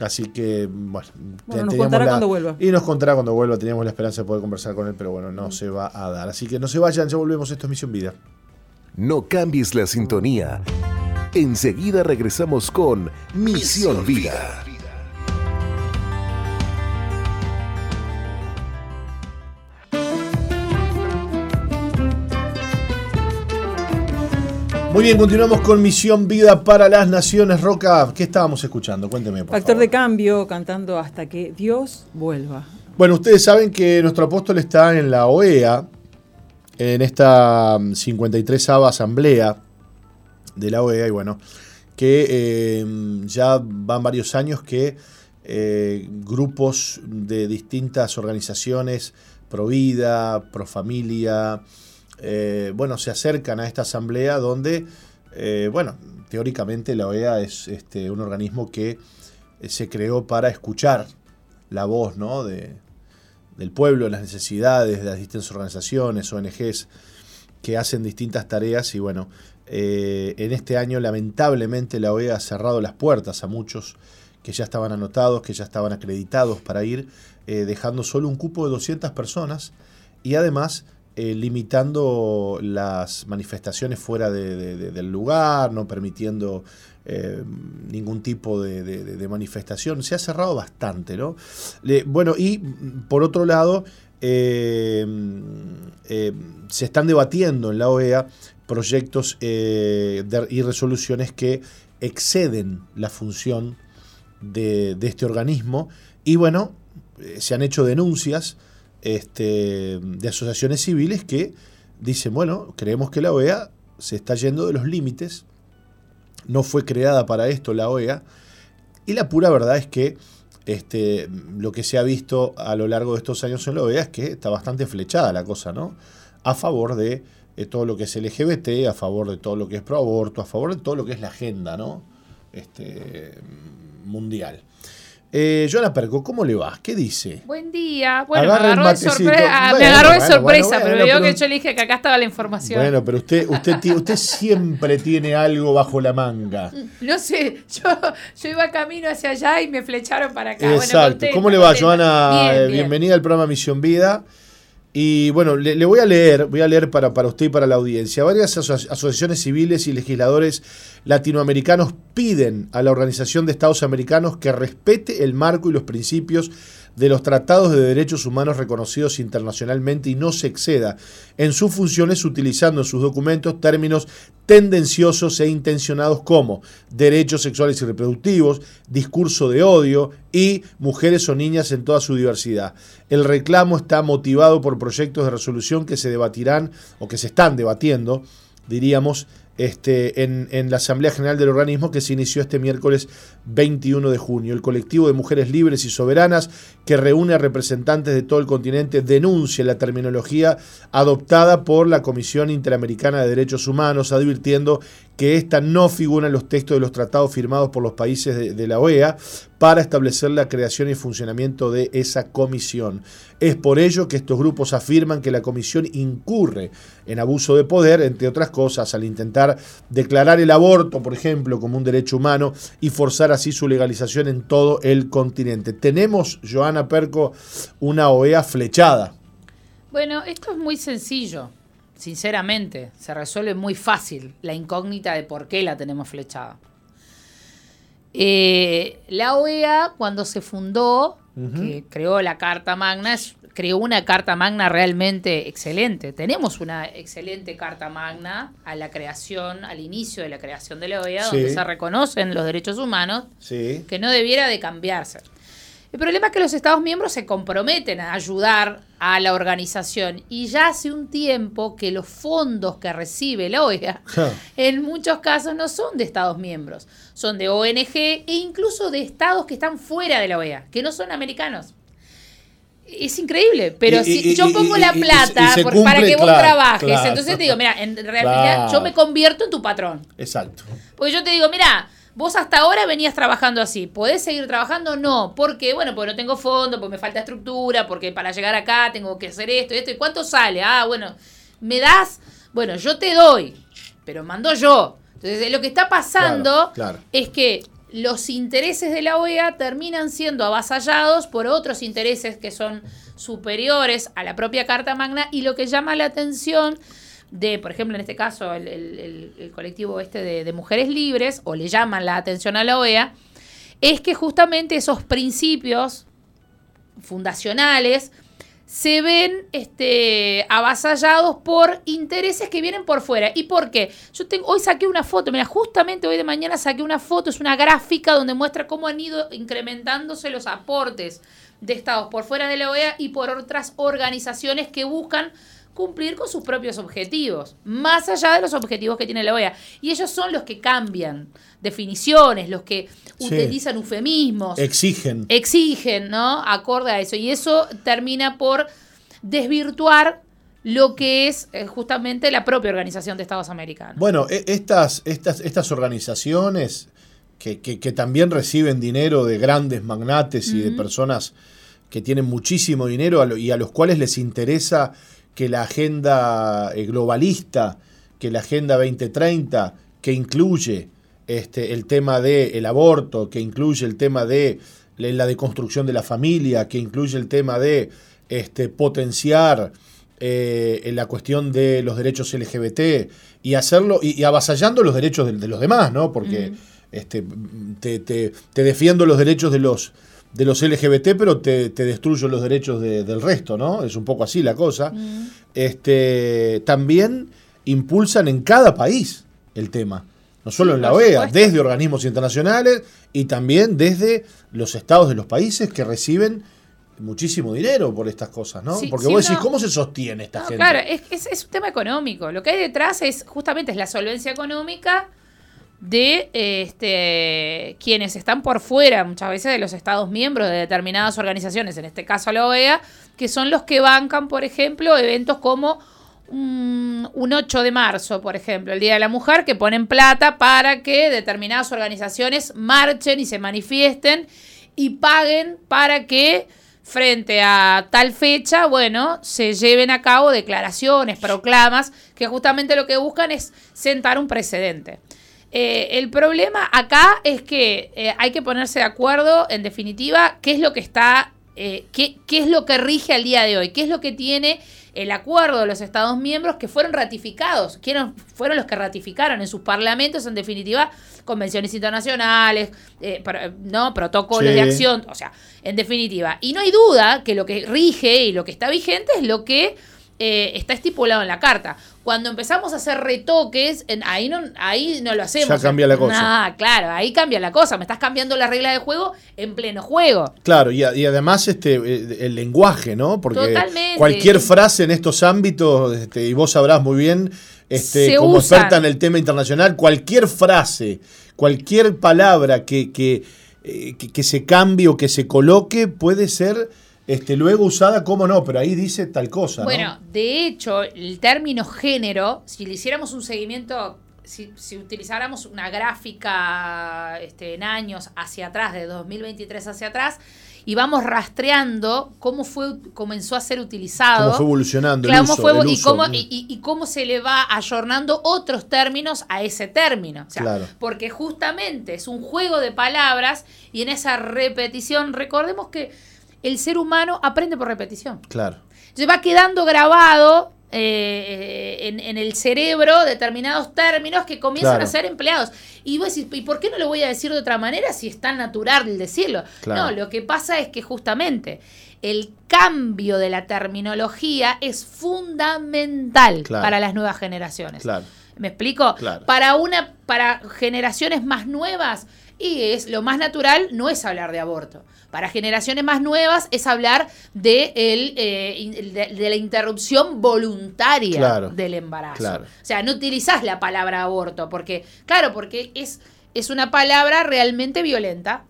así que bueno, bueno nos contará la, cuando vuelva. Y nos contará cuando vuelva, teníamos la esperanza de poder conversar con él, pero bueno, no uh-huh. se va a dar, así que no se vayan, ya volvemos, esto es Misión Vida. No cambies la sintonía, enseguida regresamos con Misión Vida. Muy bien, continuamos con Misión Vida para las Naciones. Roca, ¿qué estábamos escuchando? Cuénteme, por Factor favor. De cambio, cantando Hasta que Dios vuelva. Bueno, ustedes saben que nuestro apóstol está en la O E A, en esta cincuenta y tres asamblea de la O E A, y bueno, que eh, ya van varios años que eh, grupos de distintas organizaciones, pro vida, pro familia... Eh, bueno, se acercan a esta asamblea donde, eh, bueno, teóricamente la O E A es este, un organismo que se creó para escuchar la voz, ¿no? de, del pueblo, las necesidades de las distintas organizaciones, O N Ges, que hacen distintas tareas. Y bueno, eh, en este año lamentablemente la O E A ha cerrado las puertas a muchos que ya estaban anotados, que ya estaban acreditados para ir, eh, dejando solo un cupo de doscientas personas y además... eh, limitando las manifestaciones fuera de, de, de, del lugar, no permitiendo eh, ningún tipo de, de, de manifestación. Se ha cerrado bastante, ¿no? Le, bueno, y por otro lado, eh, eh, se están debatiendo en la O E A proyectos eh, de, y resoluciones que exceden la función de, de este organismo. Y bueno, eh, se han hecho denuncias este, de asociaciones civiles que dicen, bueno, creemos que la O E A se está yendo de los límites, no fue creada para esto la O E A, y la pura verdad es que este, lo que se ha visto a lo largo de estos años en la O E A es que está bastante flechada la cosa, ¿no? A favor de de todo lo que es L G B T, a favor de todo lo que es pro-aborto, a favor de todo lo que es la agenda, ¿no? Este, mundial. Eh, Joana Perco, ¿cómo le vas? ¿Qué dice? Buen día. Bueno, me agarró de sorpresa, bueno, me agarró de bueno, sorpresa bueno, bueno, pero bueno, digo pero... que yo le dije que acá estaba la información. Bueno, pero usted usted, t- usted siempre tiene algo bajo la manga. No sé, yo, yo iba camino hacia allá y me flecharon para acá. Exacto. Bueno, contenta, ¿cómo le va, contenta. Joana? Bien, bien. Bienvenida al programa Misión Vida. Y bueno, le, le voy a leer, voy a leer para, para usted y para la audiencia. Varias aso- asociaciones civiles y legisladores latinoamericanos piden a la Organización de Estados Americanos que respete el marco y los principios de los tratados de derechos humanos reconocidos internacionalmente y no se exceda en sus funciones utilizando en sus documentos términos tendenciosos e intencionados como derechos sexuales y reproductivos, discurso de odio y mujeres o niñas en toda su diversidad. El reclamo está motivado por proyectos de resolución que se debatirán o que se están debatiendo, diríamos, Este, en, en la Asamblea General del Organismo que se inició este miércoles veintiuno de junio. El colectivo de mujeres libres y soberanas que reúne a representantes de todo el continente denuncia la terminología adoptada por la Comisión Interamericana de Derechos Humanos, advirtiendo que esta no figura en los textos de los tratados firmados por los países de, de la O E A para establecer la creación y funcionamiento de esa comisión. Es por ello que estos grupos afirman que la comisión incurre en abuso de poder, entre otras cosas, al intentar declarar el aborto, por ejemplo, como un derecho humano y forzar así su legalización en todo el continente. Tenemos, Joana Perco, una O E A flechada. Bueno, esto es muy sencillo. Sinceramente, se resuelve muy fácil la incógnita de por qué la tenemos flechada. Eh, la O E A, cuando se fundó, uh-huh. que creó la Carta Magna, creó una Carta Magna realmente excelente. Tenemos una excelente Carta Magna a la creación, al inicio de la creación de la O E A, sí. donde se reconocen los derechos humanos, sí. que no debiera de cambiarse. El problema es que los Estados miembros se comprometen a ayudar a la organización y ya hace un tiempo que los fondos que recibe la O E A en muchos casos no son de Estados miembros, son de O N G e incluso de Estados que están fuera de la O E A, que no son americanos. Es increíble, pero y, si y, yo pongo y, la plata y, y cumple, para que vos claro, trabajes, claro, entonces te digo, mira, en realidad claro. yo me convierto en tu patrón. Exacto. Porque yo te digo, mira, vos hasta ahora venías trabajando así. ¿Podés seguir trabajando? No. ¿Por qué? Bueno, porque no tengo fondo, porque me falta estructura, porque para llegar acá tengo que hacer esto y esto. ¿Y cuánto sale? Ah, bueno, ¿me das? Bueno, yo te doy, pero mando yo. Entonces, lo que está pasando claro, claro. es que los intereses de la O E A terminan siendo avasallados por otros intereses que son superiores a la propia Carta Magna y lo que llama la atención de, por ejemplo, en este caso, el, el, el colectivo este de, de mujeres libres, o le llaman la atención a la O E A, es que justamente esos principios fundacionales se ven este, avasallados por intereses que vienen por fuera. ¿Y por qué? Yo tengo, hoy saqué una foto, mira, justamente hoy de mañana saqué una foto, es una gráfica donde muestra cómo han ido incrementándose los aportes de estados por fuera de la O E A y por otras organizaciones que buscan cumplir con sus propios objetivos, más allá de los objetivos que tiene la O E A. Y ellos son los que cambian definiciones, los que sí. utilizan eufemismos. Exigen. Exigen, ¿no? Acorde a eso. Y eso termina por desvirtuar lo que es justamente la propia Organización de Estados Americanos. Bueno, estas, estas, estas organizaciones que, que, que también reciben dinero de grandes magnates y uh-huh. de personas que tienen muchísimo dinero y a los cuales les interesa que la agenda globalista, que la Agenda veinte treinta, que incluye este, el tema del aborto, que incluye el tema de la deconstrucción de la familia, que incluye el tema de este, potenciar eh, en la cuestión de los derechos L G B T y hacerlo y, y avasallando los derechos de, de los demás, ¿no? Porque mm. este, te, te, te defiendo los derechos de los de los L G B T, pero te, te destruyo los derechos de, del resto, ¿no? Es un poco así la cosa. Mm. Este, también impulsan en cada país el tema. No solo sí, en la O E A, desde organismos internacionales y también desde los estados de los países que reciben muchísimo dinero por estas cosas, ¿no? Sí, porque sí, vos decís, no, ¿cómo se sostiene esta no, gente? Claro, es, es, es un tema económico. Lo que hay detrás es justamente es la solvencia económica de este, quienes están por fuera muchas veces de los estados miembros de determinadas organizaciones, en este caso la O E A, que son los que bancan, por ejemplo, eventos como un, un ocho de marzo, por ejemplo, el Día de la Mujer, que ponen plata para que determinadas organizaciones marchen y se manifiesten y paguen para que frente a tal fecha, bueno, se lleven a cabo declaraciones, proclamas, que justamente lo que buscan es sentar un precedente. Eh, el problema acá es que eh, hay que ponerse de acuerdo, en definitiva, qué es lo que está, eh, qué, qué es lo que rige al día de hoy, qué es lo que tiene el acuerdo de los Estados miembros que fueron ratificados, quienes fueron los que ratificaron en sus parlamentos, en definitiva, convenciones internacionales, eh, pro, no protocolos sí. de acción, o sea, en definitiva. Y no hay duda que lo que rige y lo que está vigente es lo que Eh, está estipulado en la carta. Cuando empezamos a hacer retoques, en, ahí, no, ahí no lo hacemos. Ya cambia la cosa. Ah, claro, ahí cambia la cosa. Me estás cambiando la regla de juego en pleno juego. Claro, y, a, y además este el lenguaje, ¿no? Porque totalmente. Cualquier frase en estos ámbitos, este, y vos sabrás muy bien, este, como experta en el tema internacional, cualquier frase, cualquier palabra que, que, eh, que, que se cambie o que se coloque puede ser... Este, luego usada, ¿cómo no? Pero ahí dice tal cosa, ¿no? Bueno, de hecho, el término género, si le hiciéramos un seguimiento, si, si utilizáramos una gráfica este, en años hacia atrás, de dos mil veintitrés hacia atrás, y vamos rastreando cómo fue comenzó a ser utilizado. Cómo fue evolucionando el uso, fue, el y, uso. Cómo, y, y cómo se le va ayornando otros términos a ese término. O sea, claro. Porque justamente es un juego de palabras y en esa repetición, recordemos que el ser humano aprende por repetición. Claro. Entonces va quedando grabado eh, en, en el cerebro determinados términos que comienzan claro. a ser empleados. Y vos decís, ¿y por qué no lo voy a decir de otra manera si es tan natural el decirlo? Claro. No, lo que pasa es que justamente el cambio de la terminología es fundamental claro. para las nuevas generaciones. Claro. ¿Me explico? Claro. Para una, para generaciones más nuevas, y es lo más natural no es hablar de aborto. Para generaciones más nuevas es hablar de, el, eh, de, de la interrupción voluntaria claro, del embarazo. Claro. O sea, no utilizás la palabra aborto porque, claro, porque es, es una palabra realmente violenta.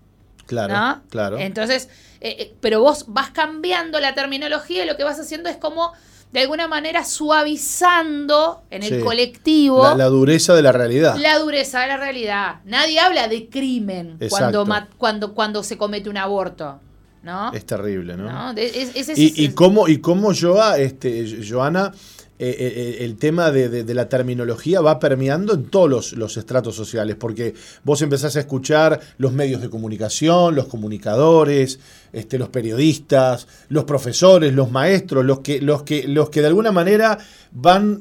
Claro, ¿no? Claro. Entonces, eh, pero vos vas cambiando la terminología y lo que vas haciendo es como... de alguna manera suavizando en el sí, colectivo... La, la dureza de la realidad. La dureza de la realidad. Nadie habla de crimen cuando, cuando, cuando se comete un aborto, ¿no? Es terrible, ¿no? ¿No? Es, es, es, y, es, y cómo, y cómo Joa, este, Joana, eh, eh, el tema de, de, de la terminología va permeando en todos los, los estratos sociales, porque vos empezás a escuchar los medios de comunicación, los comunicadores... Este, los periodistas, los profesores, los maestros, los que, los que, los que de alguna manera van eh,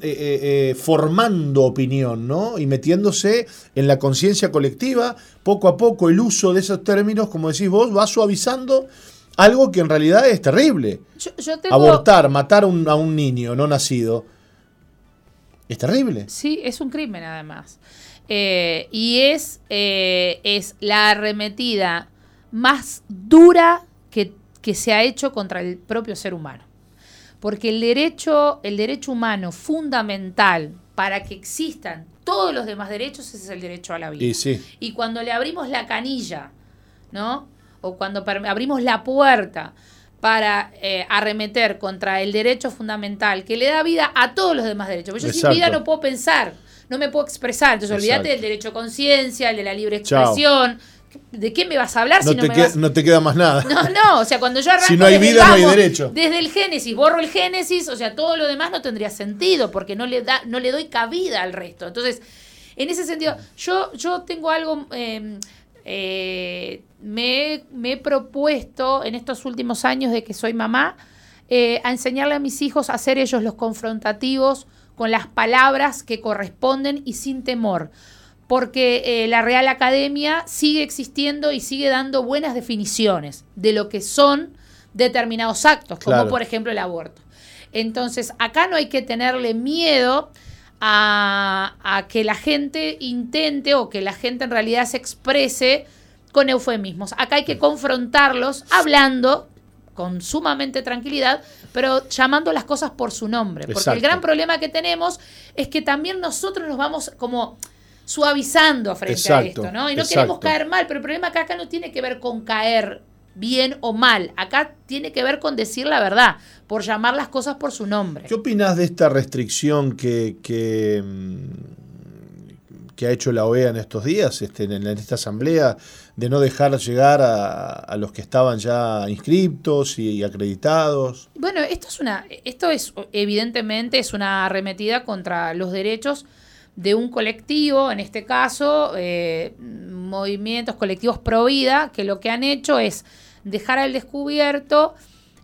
eh, formando opinión, ¿no? Y metiéndose en la conciencia colectiva, poco a poco el uso de esos términos, como decís vos, va suavizando algo que en realidad es terrible. Yo, yo tengo... Abortar, matar un, a un niño no nacido, es terrible. Sí, es un crimen además. Eh, y es, eh, es la arremetida más dura Que, que se ha hecho contra el propio ser humano. Porque el derecho, el derecho humano fundamental para que existan todos los demás derechos es el derecho a la vida. Y, sí. y cuando le abrimos la canilla, ¿no? O cuando per- abrimos la puerta para eh, arremeter contra el derecho fundamental que le da vida a todos los demás derechos. Porque yo Exacto. sin vida no puedo pensar, no me puedo expresar. Entonces olvídate del derecho a conciencia, el de la libre expresión... Chao. ¿De qué me vas a hablar no si no te me queda, vas... No te queda más nada. No, no, o sea, cuando yo arranco... Si no hay vida, vamos, no hay derecho. Desde el Génesis, borro el Génesis, o sea, todo lo demás no tendría sentido, porque no le da, no le doy cabida al resto. Entonces, en ese sentido, yo, yo tengo algo... Eh, eh, me, me he propuesto en estos últimos años de que soy mamá, eh, a enseñarle a mis hijos a ser ellos los confrontativos con las palabras que corresponden y sin temor, porque eh, la Real Academia sigue existiendo y sigue dando buenas definiciones de lo que son determinados actos, como claro. por ejemplo el aborto. Entonces, acá no hay que tenerle miedo a, a que la gente intente o que la gente en realidad se exprese con eufemismos. Acá hay que confrontarlos hablando con sumamente tranquilidad, pero llamando las cosas por su nombre. Porque Exacto. el gran problema que tenemos es que también nosotros nos vamos como suavizando frente Exacto. a esto, ¿no? Y no Exacto. queremos caer mal, pero el problema acá, acá no tiene que ver con caer bien o mal. Acá tiene que ver con decir la verdad, por llamar las cosas por su nombre. ¿Qué opinás de esta restricción que, que, que ha hecho la O E A en estos días, este, en, en esta asamblea, de no dejar llegar a, a los que estaban ya inscriptos y, y acreditados? Bueno, esto es una, esto es evidentemente es una arremetida contra los derechos de un colectivo, en este caso, eh, movimientos colectivos pro vida, que lo que han hecho es dejar al descubierto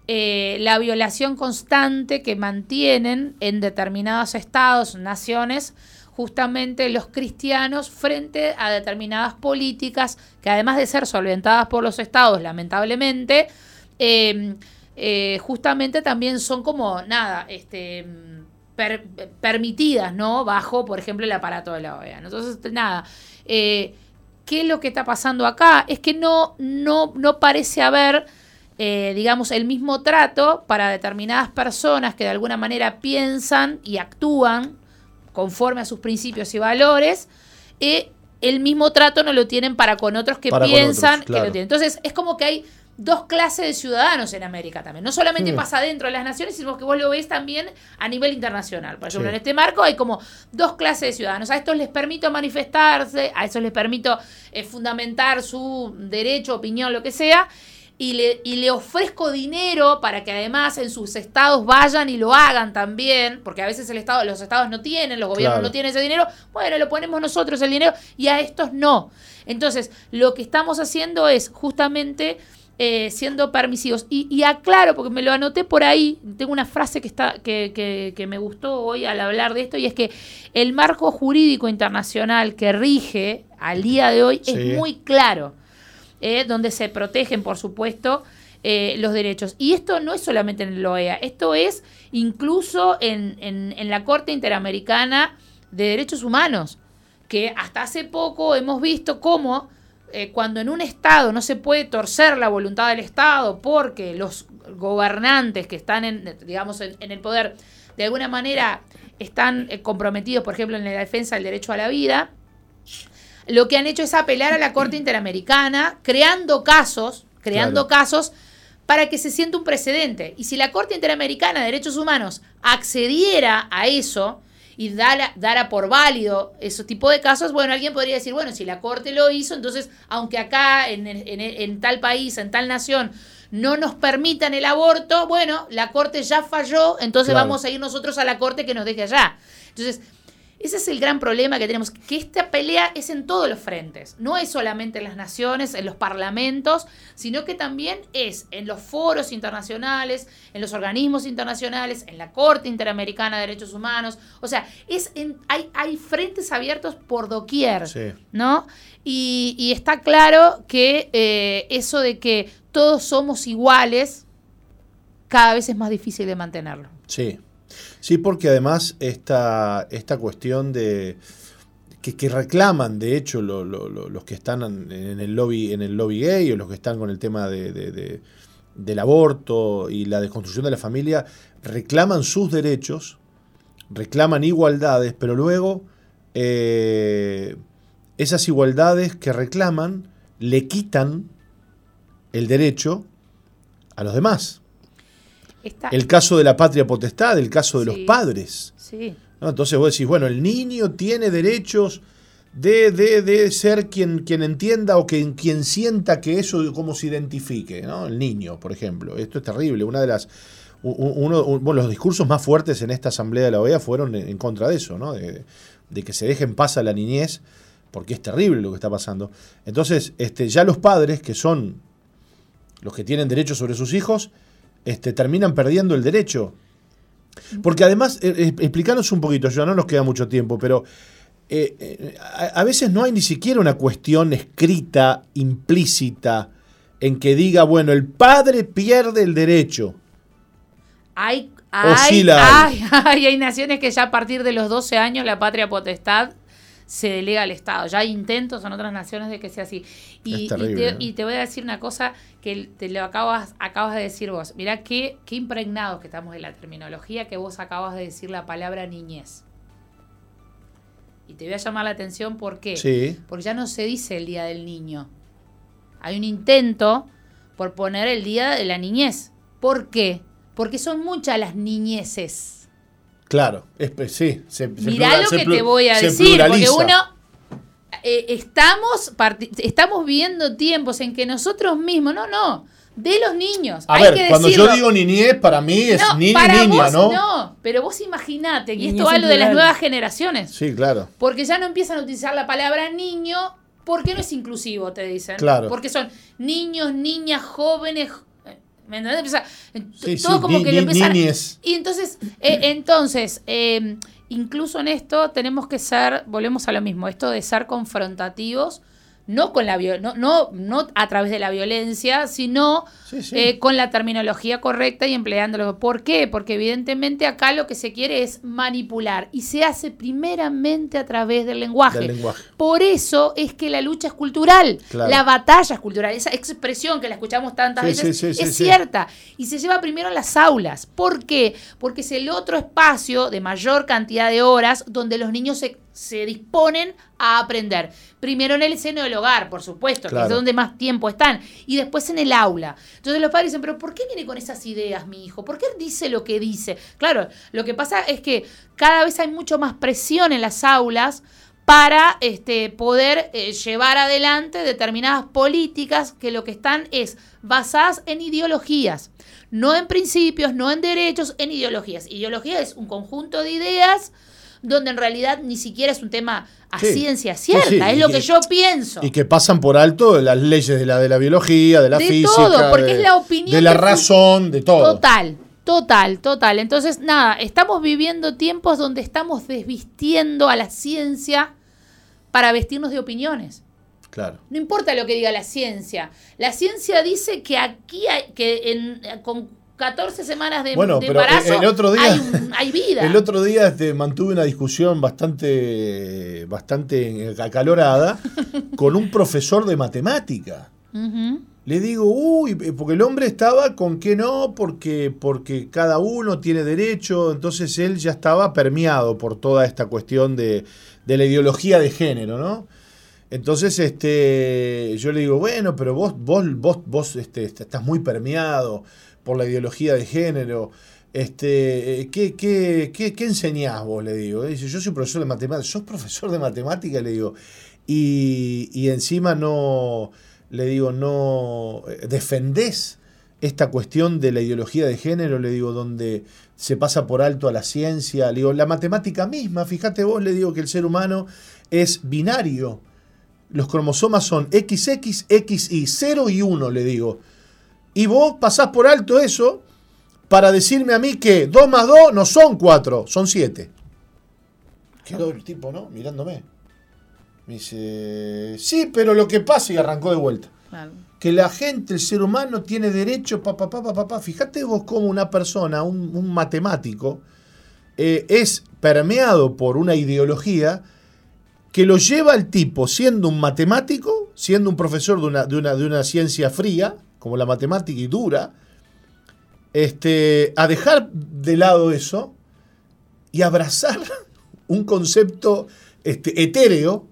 eh, la violación constante que mantienen en determinados estados, naciones, justamente los cristianos frente a determinadas políticas que, además de ser solventadas por los estados, lamentablemente, eh, eh, justamente también son como, nada, este... Per, permitidas, ¿no? Bajo, por ejemplo, el aparato de la O E A. Entonces, nada, eh, ¿qué es lo que está pasando acá? Es que no, no, no parece haber, eh, digamos, el mismo trato para determinadas personas que de alguna manera piensan y actúan conforme a sus principios y valores, eh, el mismo trato no lo tienen para con otros que para piensan otros, claro. que lo tienen. Entonces, es como que hay dos clases de ciudadanos en América también. No solamente sí. pasa dentro de las naciones, sino que vos lo ves también a nivel internacional. Por ejemplo, sí. en este marco hay como dos clases de ciudadanos. A estos les permito manifestarse, a estos les permito eh, fundamentar su derecho, opinión, lo que sea, y le, y le ofrezco dinero para que además en sus estados vayan y lo hagan también, porque a veces el estado, los estados no tienen, los gobiernos claro. no tienen ese dinero. Bueno, lo ponemos nosotros el dinero y a estos no. Entonces, lo que estamos haciendo es justamente... Eh, siendo permisivos. Y, y aclaro, porque me lo anoté por ahí, tengo una frase que, está, que, que, que me gustó hoy al hablar de esto, y es que el marco jurídico internacional que rige al día de hoy sí. es muy claro, eh, donde se protegen, por supuesto, eh, los derechos. Y esto no es solamente en la O E A, esto es incluso en, en, en la Corte Interamericana de Derechos Humanos, que hasta hace poco hemos visto cómo... Eh, cuando en un Estado no se puede torcer la voluntad del Estado porque los gobernantes que están en, digamos, en, en el poder de alguna manera están eh, comprometidos, por ejemplo, en la defensa del derecho a la vida, lo que han hecho es apelar a la Corte Interamericana, creando casos, creando claro. casos para que se sienta un precedente. Y si la Corte Interamericana de Derechos Humanos accediera a eso y dara, dara por válido ese tipo de casos, bueno, alguien podría decir, bueno, si la Corte lo hizo, entonces, aunque acá en, en, en tal país, en tal nación, no nos permitan el aborto, bueno, la Corte ya falló, entonces claro. vamos a ir nosotros a la Corte que nos deje allá. Entonces, ese es el gran problema que tenemos, que esta pelea es en todos los frentes, no es solamente en las naciones, en los parlamentos, sino que también es en los foros internacionales, en los organismos internacionales, en la Corte Interamericana de Derechos Humanos, o sea, es en, hay, hay frentes abiertos por doquier, sí. ¿no? Y, y está claro que eh, eso de que todos somos iguales, cada vez es más difícil de mantenerlo. Sí. Sí, porque además esta, esta cuestión de que, que reclaman, de hecho, lo, lo, lo, los que están en el lobby en el lobby gay o los que están con el tema de, de, de, del aborto y la desconstrucción de la familia, reclaman sus derechos, reclaman igualdades, pero luego eh, esas igualdades que reclaman le quitan el derecho a los demás. Está. El caso de la patria potestad, el caso de sí. los padres. Sí. ¿No? Entonces vos decís, bueno, el niño tiene derechos de, de, de ser quien, quien entienda o quien, quien sienta que eso, como se identifique, ¿no? El niño, por ejemplo. Esto es terrible. Una de las, uno, uno, bueno, los discursos más fuertes en esta asamblea de la O E A fueron en contra de eso, ¿no? De, de que se deje en paz a la niñez, porque es terrible lo que está pasando. Entonces, este, ya los padres, que son los que tienen derechos sobre sus hijos, este, terminan perdiendo el derecho. Porque además, eh, explícanos un poquito, yo no nos queda mucho tiempo, pero eh, eh, a, a veces no hay ni siquiera una cuestión escrita, implícita, en que diga, bueno, el padre pierde el derecho. Hay, hay, hay. Hay, hay naciones que ya a partir de los doce años la patria potestad se delega al Estado. Ya hay intentos en otras naciones de que sea así. Y, es terrible, y, te, ¿no? y te voy a decir una cosa que te lo acabas, acabas de decir vos. Mirá qué, qué impregnados que estamos de la terminología que vos acabas de decir, la palabra niñez. Y te voy a llamar la atención, ¿por qué? Sí. Porque ya no se dice el Día del Niño. Hay un intento por poner el Día de la Niñez. ¿Por qué? Porque son muchas las niñeces. Claro, es, sí. Se, Mirá se plural, lo que te voy a decir, pluraliza. Porque uno, eh, estamos, estamos viendo tiempos en que nosotros mismos, no, no, de los niños. A hay ver, que cuando yo digo niñez, para mí es no, niño y niña, vos, ¿no? No, pero vos imaginate, y esto va lo de las nuevas generaciones. Sí, claro. Porque ya no empiezan a utilizar la palabra niño, porque no es inclusivo, te dicen. Claro. Porque son niños, niñas, jóvenes. ¿Me entendés? O sea, sí, todo sí, como ni, que le empezaron. Y entonces, eh, entonces eh, incluso en esto tenemos que ser, volvemos a lo mismo, esto de ser confrontativos, no con la no, no, no a través de la violencia, sino sí, sí. Eh, con la terminología correcta y empleándolo. ¿Por qué? Porque evidentemente acá lo que se quiere es manipular. Y se hace primeramente a través del lenguaje. Del lenguaje. Por eso es que la lucha es cultural. Claro. La batalla es cultural. Esa expresión que la escuchamos tantas sí, veces sí, sí, es sí, cierta. Sí. Y se lleva primero a las aulas. ¿Por qué? Porque es el otro espacio de mayor cantidad de horas donde los niños se se disponen a aprender. Primero en el seno del hogar, por supuesto, claro, que es donde más tiempo están, y después en el aula. Entonces los padres dicen, pero ¿por qué viene con esas ideas mi hijo? ¿Por qué dice lo que dice? Claro, lo que pasa es que cada vez hay mucho más presión en las aulas para este, poder eh, llevar adelante determinadas políticas que lo que están es basadas en ideologías. No en principios, no en derechos, en ideologías. Ideología es un conjunto de ideas donde en realidad ni siquiera es un tema a sí, ciencia cierta, sí, sí, es lo que, que yo pienso. Y que pasan por alto las leyes de la, de la biología, de la de física, todo, porque de, es la opinión de la razón, de todo. Total, total, total. Entonces, nada, estamos viviendo tiempos donde estamos desvistiendo a la ciencia para vestirnos de opiniones. Claro. No importa lo que diga la ciencia. La ciencia dice que aquí hay, que en, con catorce semanas de, bueno, de embarazo, el otro día, hay, hay vida. El otro día este, mantuve una discusión bastante, bastante acalorada con un profesor de matemática. Uh-huh. Le digo, uy, porque el hombre estaba con que no, porque, porque cada uno tiene derecho, entonces él ya estaba permeado por toda esta cuestión de, de la ideología de género, ¿no? Entonces este, yo le digo, bueno, pero vos, vos, vos, vos este, estás muy permeado por la ideología de género, este, ¿qué, qué, qué, qué enseñás vos? Le digo, dice, yo soy profesor de matemáticas. ¿Sos profesor de matemáticas? Le digo, y, y encima no, le digo, no, ¿defendés esta cuestión de la ideología de género? Le digo, donde se pasa por alto a la ciencia, le digo, la matemática misma, fíjate vos, le digo que el ser humano es binario, los cromosomas son equis equis, equis y, cero y uno, le digo. Y vos pasás por alto eso para decirme a mí que dos más dos no son cuatro, son siete. Quedó el tipo, ¿no? Mirándome. Me dice, sí, pero lo que pasa, y arrancó de vuelta. Claro. Que la gente, el ser humano, tiene derecho, papá, papá, papá. Pa, pa. Fíjate vos cómo una persona, un, un matemático, eh, es permeado por una ideología que lo lleva al tipo, siendo un matemático, siendo un profesor de una, de una, de una ciencia fría, como la matemática y dura, este, a dejar de lado eso y abrazar un concepto este, etéreo,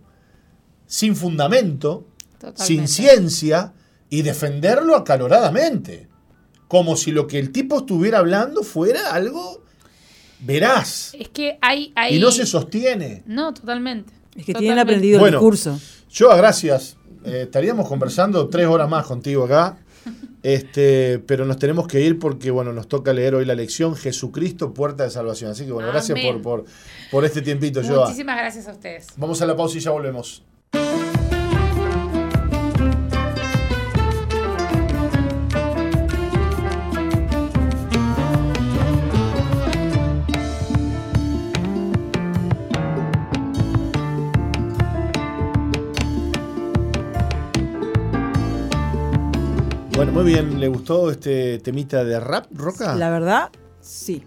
sin fundamento, totalmente, sin ciencia, y defenderlo acaloradamente, como si lo que el tipo estuviera hablando fuera algo veraz. Es que hay, hay... Y no se sostiene. No, totalmente. Es que totalmente tienen aprendido bueno, el curso. Yo, gracias. Eh, estaríamos conversando tres horas más contigo acá. Este, pero nos tenemos que ir porque bueno, nos toca leer hoy la lección Jesucristo, puerta de salvación. Así que bueno, amén. Gracias por, por, por este tiempito, Joa. Muchísimas gracias a ustedes. Vamos a la pausa y ya volvemos. Bueno, muy bien. ¿Le gustó este temita de rap, Roca? La verdad, sí.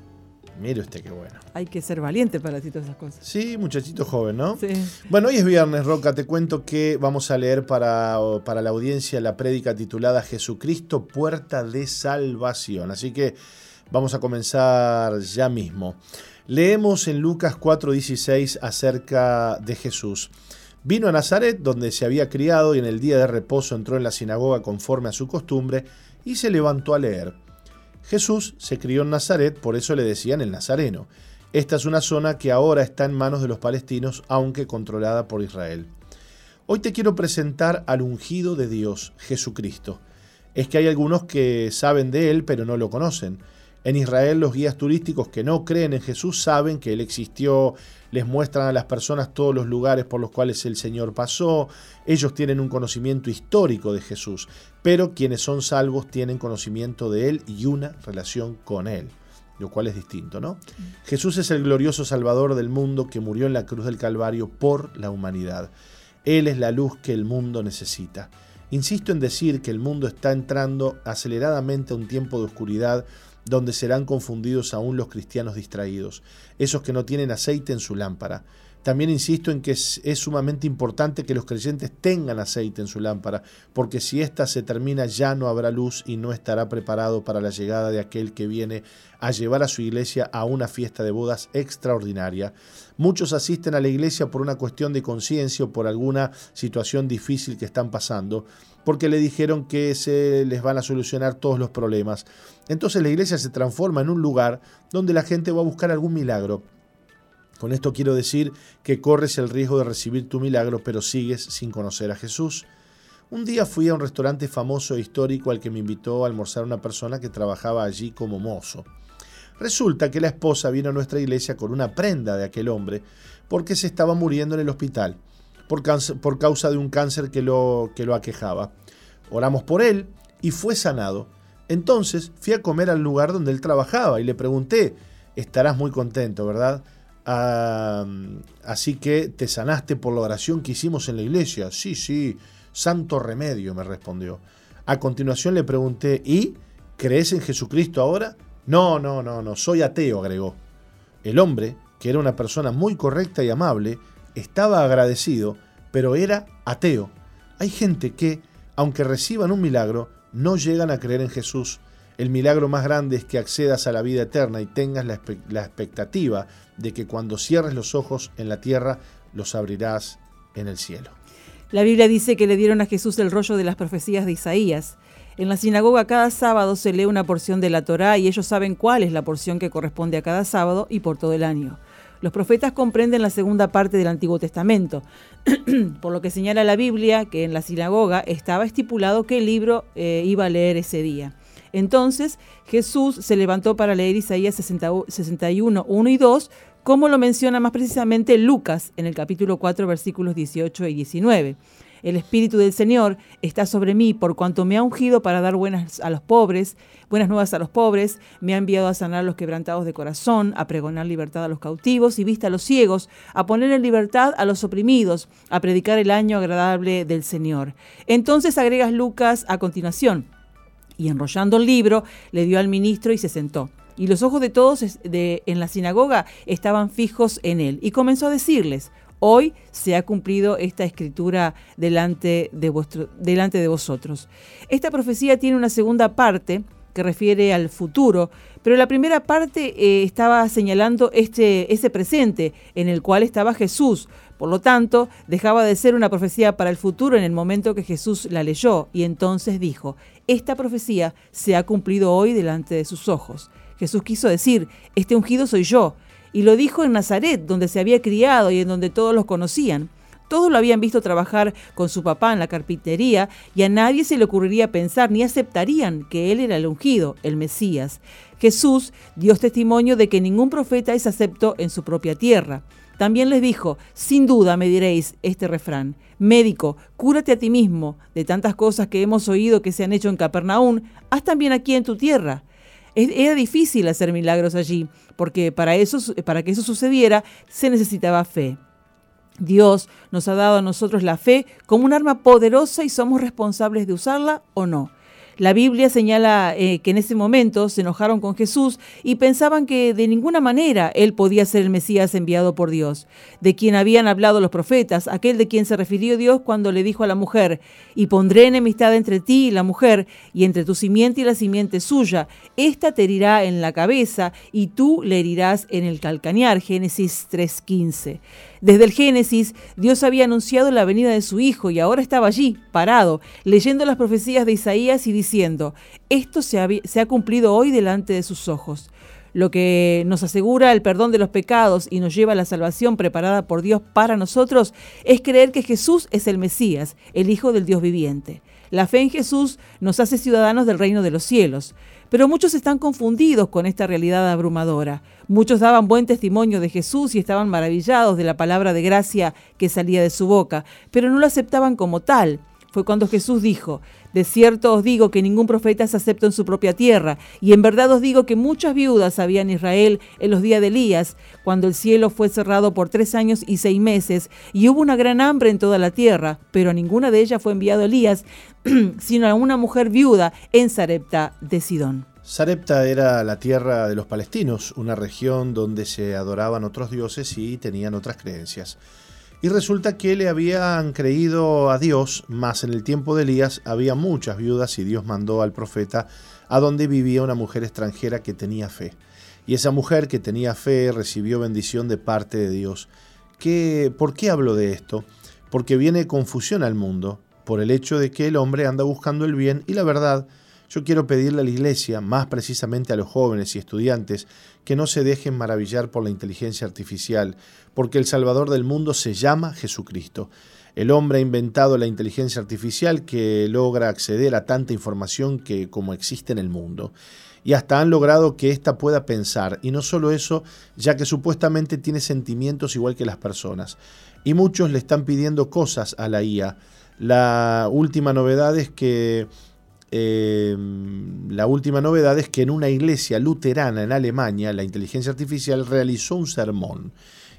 Mire usted qué bueno. Hay que ser valiente para decir todas esas cosas. Sí, muchachito joven, ¿no? Sí. Bueno, hoy es viernes, Roca. Te cuento que vamos a leer para, para la audiencia la prédica titulada Jesucristo, puerta de salvación. Así que vamos a comenzar ya mismo. Leemos en Lucas cuatro dieciséis acerca de Jesús. Vino a Nazaret, donde se había criado, y en el día de reposo entró en la sinagoga conforme a su costumbre y se levantó a leer. Jesús se crió en Nazaret, por eso le decían el Nazareno. Esta es una zona que ahora está en manos de los palestinos, aunque controlada por Israel. Hoy te quiero presentar al ungido de Dios, Jesucristo. Es que hay algunos que saben de él, pero no lo conocen. En Israel, los guías turísticos que no creen en Jesús saben que él existió, les muestran a las personas todos los lugares por los cuales el Señor pasó. Ellos tienen un conocimiento histórico de Jesús, pero quienes son salvos tienen conocimiento de él y una relación con él, lo cual es distinto, ¿no? Jesús es el glorioso Salvador del mundo que murió en la cruz del Calvario por la humanidad. Él es la luz que el mundo necesita. Insisto en decir que el mundo está entrando aceleradamente a un tiempo de oscuridad, donde serán confundidos aún los cristianos distraídos, esos que no tienen aceite en su lámpara. También insisto en que es, es sumamente importante que los creyentes tengan aceite en su lámpara, porque si ésta se termina ya no habrá luz y no estará preparado para la llegada de aquel que viene a llevar a su iglesia a una fiesta de bodas extraordinaria. Muchos asisten a la iglesia por una cuestión de conciencia o por alguna situación difícil que están pasando, porque le dijeron que se les van a solucionar todos los problemas. Entonces la iglesia se transforma en un lugar donde la gente va a buscar algún milagro. Con esto quiero decir que corres el riesgo de recibir tu milagro, pero sigues sin conocer a Jesús. Un día fui a un restaurante famoso e histórico al que me invitó a almorzar una persona que trabajaba allí como mozo. Resulta que la esposa vino a nuestra iglesia con una prenda de aquel hombre porque se estaba muriendo en el hospital por, cáncer, por causa de un cáncer que lo, que lo aquejaba. Oramos por él y fue sanado. Entonces fui a comer al lugar donde él trabajaba y le pregunté: «Estarás muy contento, ¿verdad? Ah, así que te sanaste por la oración que hicimos en la iglesia». «Sí, sí, santo remedio», me respondió. A continuación le pregunté: «¿Y crees en Jesucristo ahora?». «No, no, no, no, soy ateo», agregó. El hombre, que era una persona muy correcta y amable, estaba agradecido, pero era ateo. Hay gente que, aunque reciban un milagro, no llegan a creer en Jesús. El milagro más grande es que accedas a la vida eterna y tengas la, expect- la expectativa de que cuando cierres los ojos en la tierra, los abrirás en el cielo. La Biblia dice que le dieron a Jesús el rollo de las profecías de Isaías. En la sinagoga cada sábado se lee una porción de la Torá y ellos saben cuál es la porción que corresponde a cada sábado y por todo el año. Los profetas comprenden la segunda parte del Antiguo Testamento, por lo que señala la Biblia que en la sinagoga estaba estipulado qué libro eh, iba a leer ese día. Entonces Jesús se levantó para leer Isaías sesenta y uno, uno y dos, como lo menciona más precisamente Lucas en el capítulo cuatro, versículos dieciocho y diecinueve. «El Espíritu del Señor está sobre mí, por cuanto me ha ungido para dar buenas a los pobres, buenas nuevas a los pobres, me ha enviado a sanar a los quebrantados de corazón, a pregonar libertad a los cautivos y vista a los ciegos, a poner en libertad a los oprimidos, a predicar el año agradable del Señor». Entonces agregas Lucas a continuación: «Y enrollando el libro, le dio al ministro y se sentó. Y los ojos de todos de, en la sinagoga estaban fijos en él. Y comenzó a decirles: hoy se ha cumplido esta escritura delante de, vuestro, delante de vosotros». Esta profecía tiene una segunda parte que refiere al futuro, pero la primera parte eh, estaba señalando este, ese presente en el cual estaba Jesús. Por lo tanto, dejaba de ser una profecía para el futuro en el momento que Jesús la leyó, y entonces dijo: «Esta profecía se ha cumplido hoy delante de sus ojos». Jesús quiso decir: «Este ungido soy yo». Y lo dijo en Nazaret, donde se había criado y en donde todos los conocían. Todos lo habían visto trabajar con su papá en la carpintería y a nadie se le ocurriría pensar ni aceptarían que él era el ungido, el Mesías. Jesús dio testimonio de que ningún profeta es acepto en su propia tierra. También les dijo: «Sin duda me diréis este refrán: médico, cúrate a ti mismo. De tantas cosas que hemos oído que se han hecho en Capernaum, haz también aquí en tu tierra». Era difícil hacer milagros allí, porque para eso, para que eso sucediera se necesitaba fe. Dios nos ha dado a nosotros la fe como un arma poderosa y somos responsables de usarla o no. La Biblia señala eh, que en ese momento se enojaron con Jesús y pensaban que de ninguna manera él podía ser el Mesías enviado por Dios, de quien habían hablado los profetas, aquel de quien se refirió Dios cuando le dijo a la mujer: y pondré enemistad entre ti y la mujer, y entre tu simiente y la simiente suya. Esta te herirá en la cabeza y tú le herirás en el calcañar. Génesis tres quince. Desde el Génesis, Dios había anunciado la venida de su Hijo y ahora estaba allí, parado, leyendo las profecías de Isaías y diciendo: esto se ha, se ha cumplido hoy delante de sus ojos. Lo que nos asegura el perdón de los pecados y nos lleva a la salvación preparada por Dios para nosotros es creer que Jesús es el Mesías, el Hijo del Dios viviente. La fe en Jesús nos hace ciudadanos del reino de los cielos. Pero muchos están confundidos con esta realidad abrumadora. Muchos daban buen testimonio de Jesús y estaban maravillados de la palabra de gracia que salía de su boca, pero no lo aceptaban como tal. Fue cuando Jesús dijo: de cierto os digo que ningún profeta se acepta en su propia tierra, y en verdad os digo que muchas viudas había en Israel en los días de Elías, cuando el cielo fue cerrado por tres años y seis meses, y hubo una gran hambre en toda la tierra, pero a ninguna de ellas fue enviado Elías, sino a una mujer viuda en Sarepta de Sidón. Sarepta era la tierra de los palestinos, una región donde se adoraban otros dioses y tenían otras creencias. Y resulta que le habían creído a Dios, mas en el tiempo de Elías había muchas viudas y Dios mandó al profeta a donde vivía una mujer extranjera que tenía fe. Y esa mujer que tenía fe recibió bendición de parte de Dios. ¿Qué, ¿Por qué hablo de esto? Porque viene confusión al mundo por el hecho de que el hombre anda buscando el bien y la verdad. Yo quiero pedirle a la iglesia, más precisamente a los jóvenes y estudiantes, que no se dejen maravillar por la inteligencia artificial, porque el Salvador del mundo se llama Jesucristo. El hombre ha inventado la inteligencia artificial que logra acceder a tanta información que como existe en el mundo. Y hasta han logrado que ésta pueda pensar, y no solo eso, ya que supuestamente tiene sentimientos igual que las personas. Y muchos le están pidiendo cosas a la I A. La última novedad es que... Eh, la última novedad es que en una iglesia luterana en Alemania la inteligencia artificial realizó un sermón,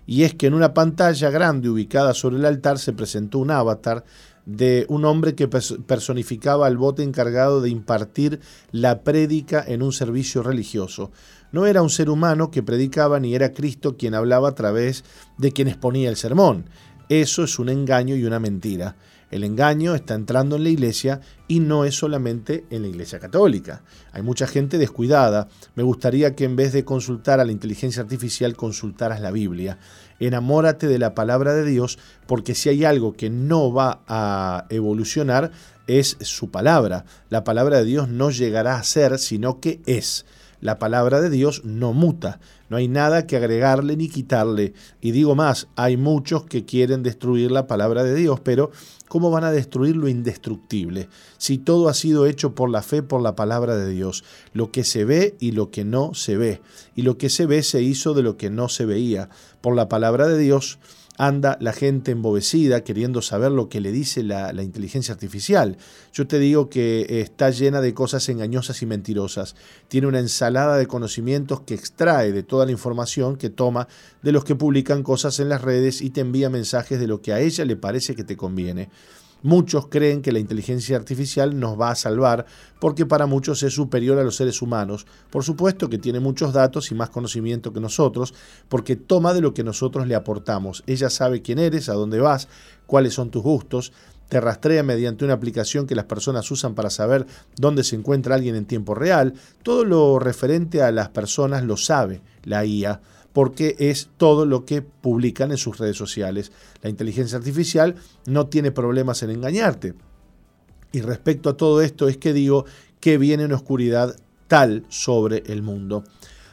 y es que en una pantalla grande ubicada sobre el altar se presentó un avatar de un hombre que personificaba al bote encargado de impartir la prédica en un servicio religioso. No era un ser humano que predicaba ni era Cristo quien hablaba a través de quien exponía el sermón. Eso es un engaño y una mentira. El engaño está entrando en la iglesia y no es solamente en la iglesia católica. Hay mucha gente descuidada. Me gustaría que en vez de consultar a la inteligencia artificial, consultaras la Biblia. Enamórate de la palabra de Dios, porque si hay algo que no va a evolucionar es su palabra. La palabra de Dios no llegará a ser, sino que es. La palabra de Dios no muta, no hay nada que agregarle ni quitarle. Y digo más, hay muchos que quieren destruir la palabra de Dios, pero ¿cómo van a destruir lo indestructible? Si todo ha sido hecho por la fe, por la palabra de Dios, lo que se ve y lo que no se ve. Y lo que se ve se hizo de lo que no se veía. Por la palabra de Dios anda la gente embobecida queriendo saber lo que le dice la, la inteligencia artificial. Yo te digo que está llena de cosas engañosas y mentirosas. Tiene una ensalada de conocimientos que extrae de toda la información que toma de los que publican cosas en las redes y te envía mensajes de lo que a ella le parece que te conviene. Muchos creen que la inteligencia artificial nos va a salvar porque para muchos es superior a los seres humanos. Por supuesto que tiene muchos datos y más conocimiento que nosotros porque toma de lo que nosotros le aportamos. Ella sabe quién eres, a dónde vas, cuáles son tus gustos. Te rastrea mediante una aplicación que las personas usan para saber dónde se encuentra alguien en tiempo real. Todo lo referente a las personas lo sabe la I A. Porque es todo lo que publican en sus redes sociales. La inteligencia artificial no tiene problemas en engañarte. Y respecto a todo esto es que digo que viene una oscuridad tal sobre el mundo.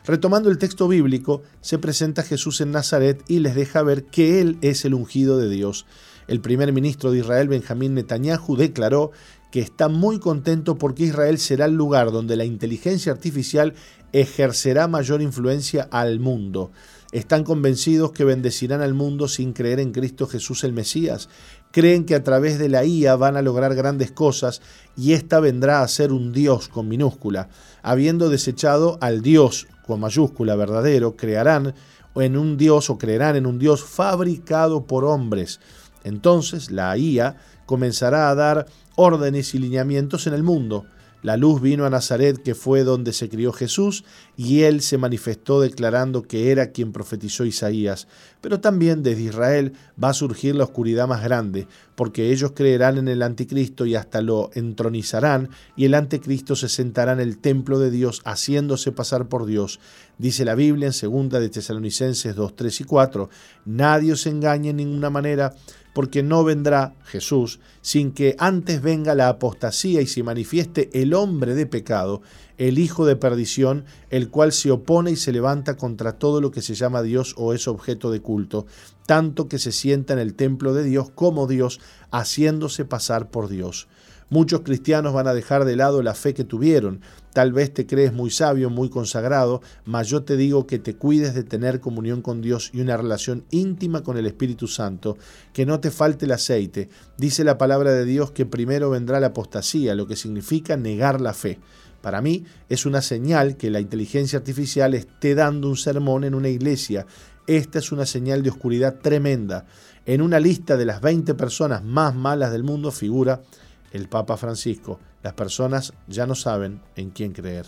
Retomando el texto bíblico, se presenta Jesús en Nazaret y les deja ver que Él es el ungido de Dios. El primer ministro de Israel, Benjamín Netanyahu, declaró que está muy contento porque Israel será el lugar donde la inteligencia artificial ejercerá mayor influencia al mundo. Están convencidos que bendecirán al mundo sin creer en Cristo Jesús el Mesías. Creen que a través de la I A van a lograr grandes cosas y ésta vendrá a ser un Dios con minúscula. Habiendo desechado al Dios con mayúscula verdadero, crearán en un Dios o creerán en un Dios fabricado por hombres. Entonces la I A comenzará a dar órdenes y lineamientos en el mundo. La luz vino a Nazaret, que fue donde se crió Jesús, y él se manifestó declarando que era quien profetizó Isaías. Pero también desde Israel va a surgir la oscuridad más grande, porque ellos creerán en el anticristo y hasta lo entronizarán, y el anticristo se sentará en el templo de Dios haciéndose pasar por Dios. Dice la Biblia en segunda de Tesalonicenses dos, tres y cuatro, nadie os engañe en ninguna manera, porque no vendrá Jesús sin que antes venga la apostasía y se manifieste el hombre de pecado, el hijo de perdición, el cual se opone y se levanta contra todo lo que se llama Dios o es objeto de culto, tanto que se sienta en el templo de Dios como Dios, haciéndose pasar por Dios. Muchos cristianos van a dejar de lado la fe que tuvieron. Tal vez te crees muy sabio, muy consagrado, mas yo te digo que te cuides de tener comunión con Dios y una relación íntima con el Espíritu Santo, que no te falte el aceite. Dice la palabra de Dios que primero vendrá la apostasía, lo que significa negar la fe. Para mí es una señal que la inteligencia artificial esté dando un sermón en una iglesia. Esta es una señal de oscuridad tremenda. En una lista de las veinte personas más malas del mundo figura el Papa Francisco. Las personas ya no saben en quién creer.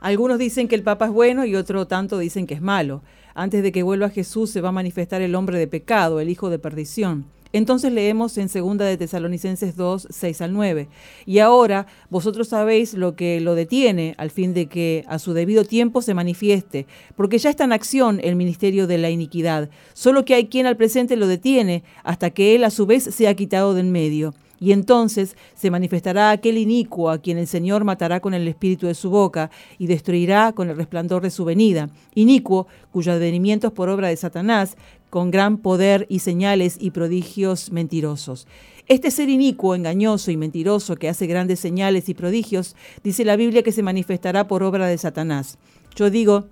Algunos dicen que el Papa es bueno y otro tanto dicen que es malo. Antes de que vuelva Jesús se va a manifestar el hombre de pecado, el hijo de perdición. Entonces leemos en segunda de Tesalonicenses dos, seis al nueve. Y ahora vosotros sabéis lo que lo detiene, al fin de que a su debido tiempo se manifieste, porque ya está en acción el ministerio de la iniquidad, solo que hay quien al presente lo detiene, hasta que él a su vez sea quitado de en medio. Y entonces se manifestará aquel inicuo a quien el Señor matará con el espíritu de su boca y destruirá con el resplandor de su venida. Inicuo, cuyo advenimiento es por obra de Satanás, con gran poder y señales y prodigios mentirosos. Este ser inicuo, engañoso y mentiroso que hace grandes señales y prodigios, dice la Biblia que se manifestará por obra de Satanás. Yo digo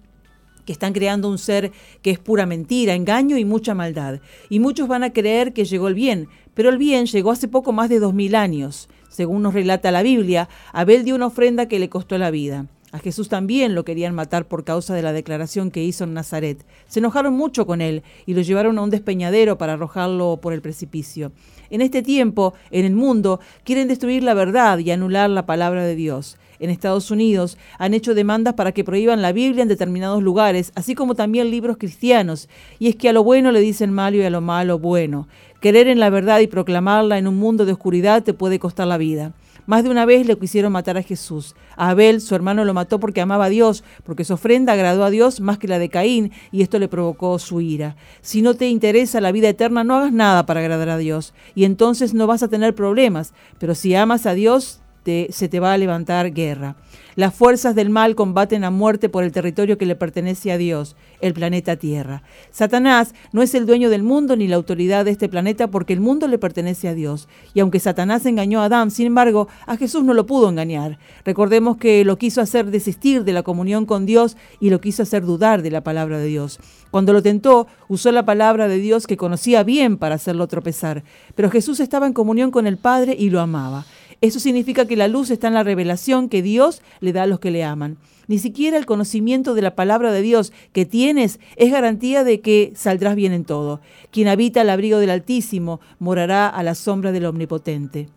que están creando un ser que es pura mentira, engaño y mucha maldad. Y muchos van a creer que llegó el bien, pero el bien llegó hace poco más de dos mil años. Según nos relata la Biblia, Abel dio una ofrenda que le costó la vida. A Jesús también lo querían matar por causa de la declaración que hizo en Nazaret. Se enojaron mucho con él y lo llevaron a un despeñadero para arrojarlo por el precipicio. En este tiempo, en el mundo, quieren destruir la verdad y anular la palabra de Dios. En Estados Unidos han hecho demandas para que prohíban la Biblia en determinados lugares, así como también libros cristianos. Y es que a lo bueno le dicen malo y a lo malo bueno. Querer en la verdad y proclamarla en un mundo de oscuridad te puede costar la vida. Más de una vez le quisieron matar a Jesús. A Abel, su hermano, lo mató porque amaba a Dios, porque su ofrenda agradó a Dios más que la de Caín, y esto le provocó su ira. Si no te interesa la vida eterna, no hagas nada para agradar a Dios, y entonces no vas a tener problemas. Pero si amas a Dios, Te, se te va a levantar guerra. Las fuerzas del mal combaten a muerte por el territorio que le pertenece a Dios, el planeta Tierra. Satanás no es el dueño del mundo ni la autoridad de este planeta porque el mundo le pertenece a Dios. Y aunque Satanás engañó a Adán, sin embargo, a Jesús no lo pudo engañar. Recordemos que lo quiso hacer desistir de la comunión con Dios y lo quiso hacer dudar de la palabra de Dios. Cuando lo tentó, usó la palabra de Dios que conocía bien para hacerlo tropezar. Pero Jesús estaba en comunión con el Padre y lo amaba. Eso significa que la luz está en la revelación que Dios le da a los que le aman. Ni siquiera el conocimiento de la palabra de Dios que tienes es garantía de que saldrás bien en todo. Quien habita al abrigo del Altísimo morará a la sombra del Omnipotente.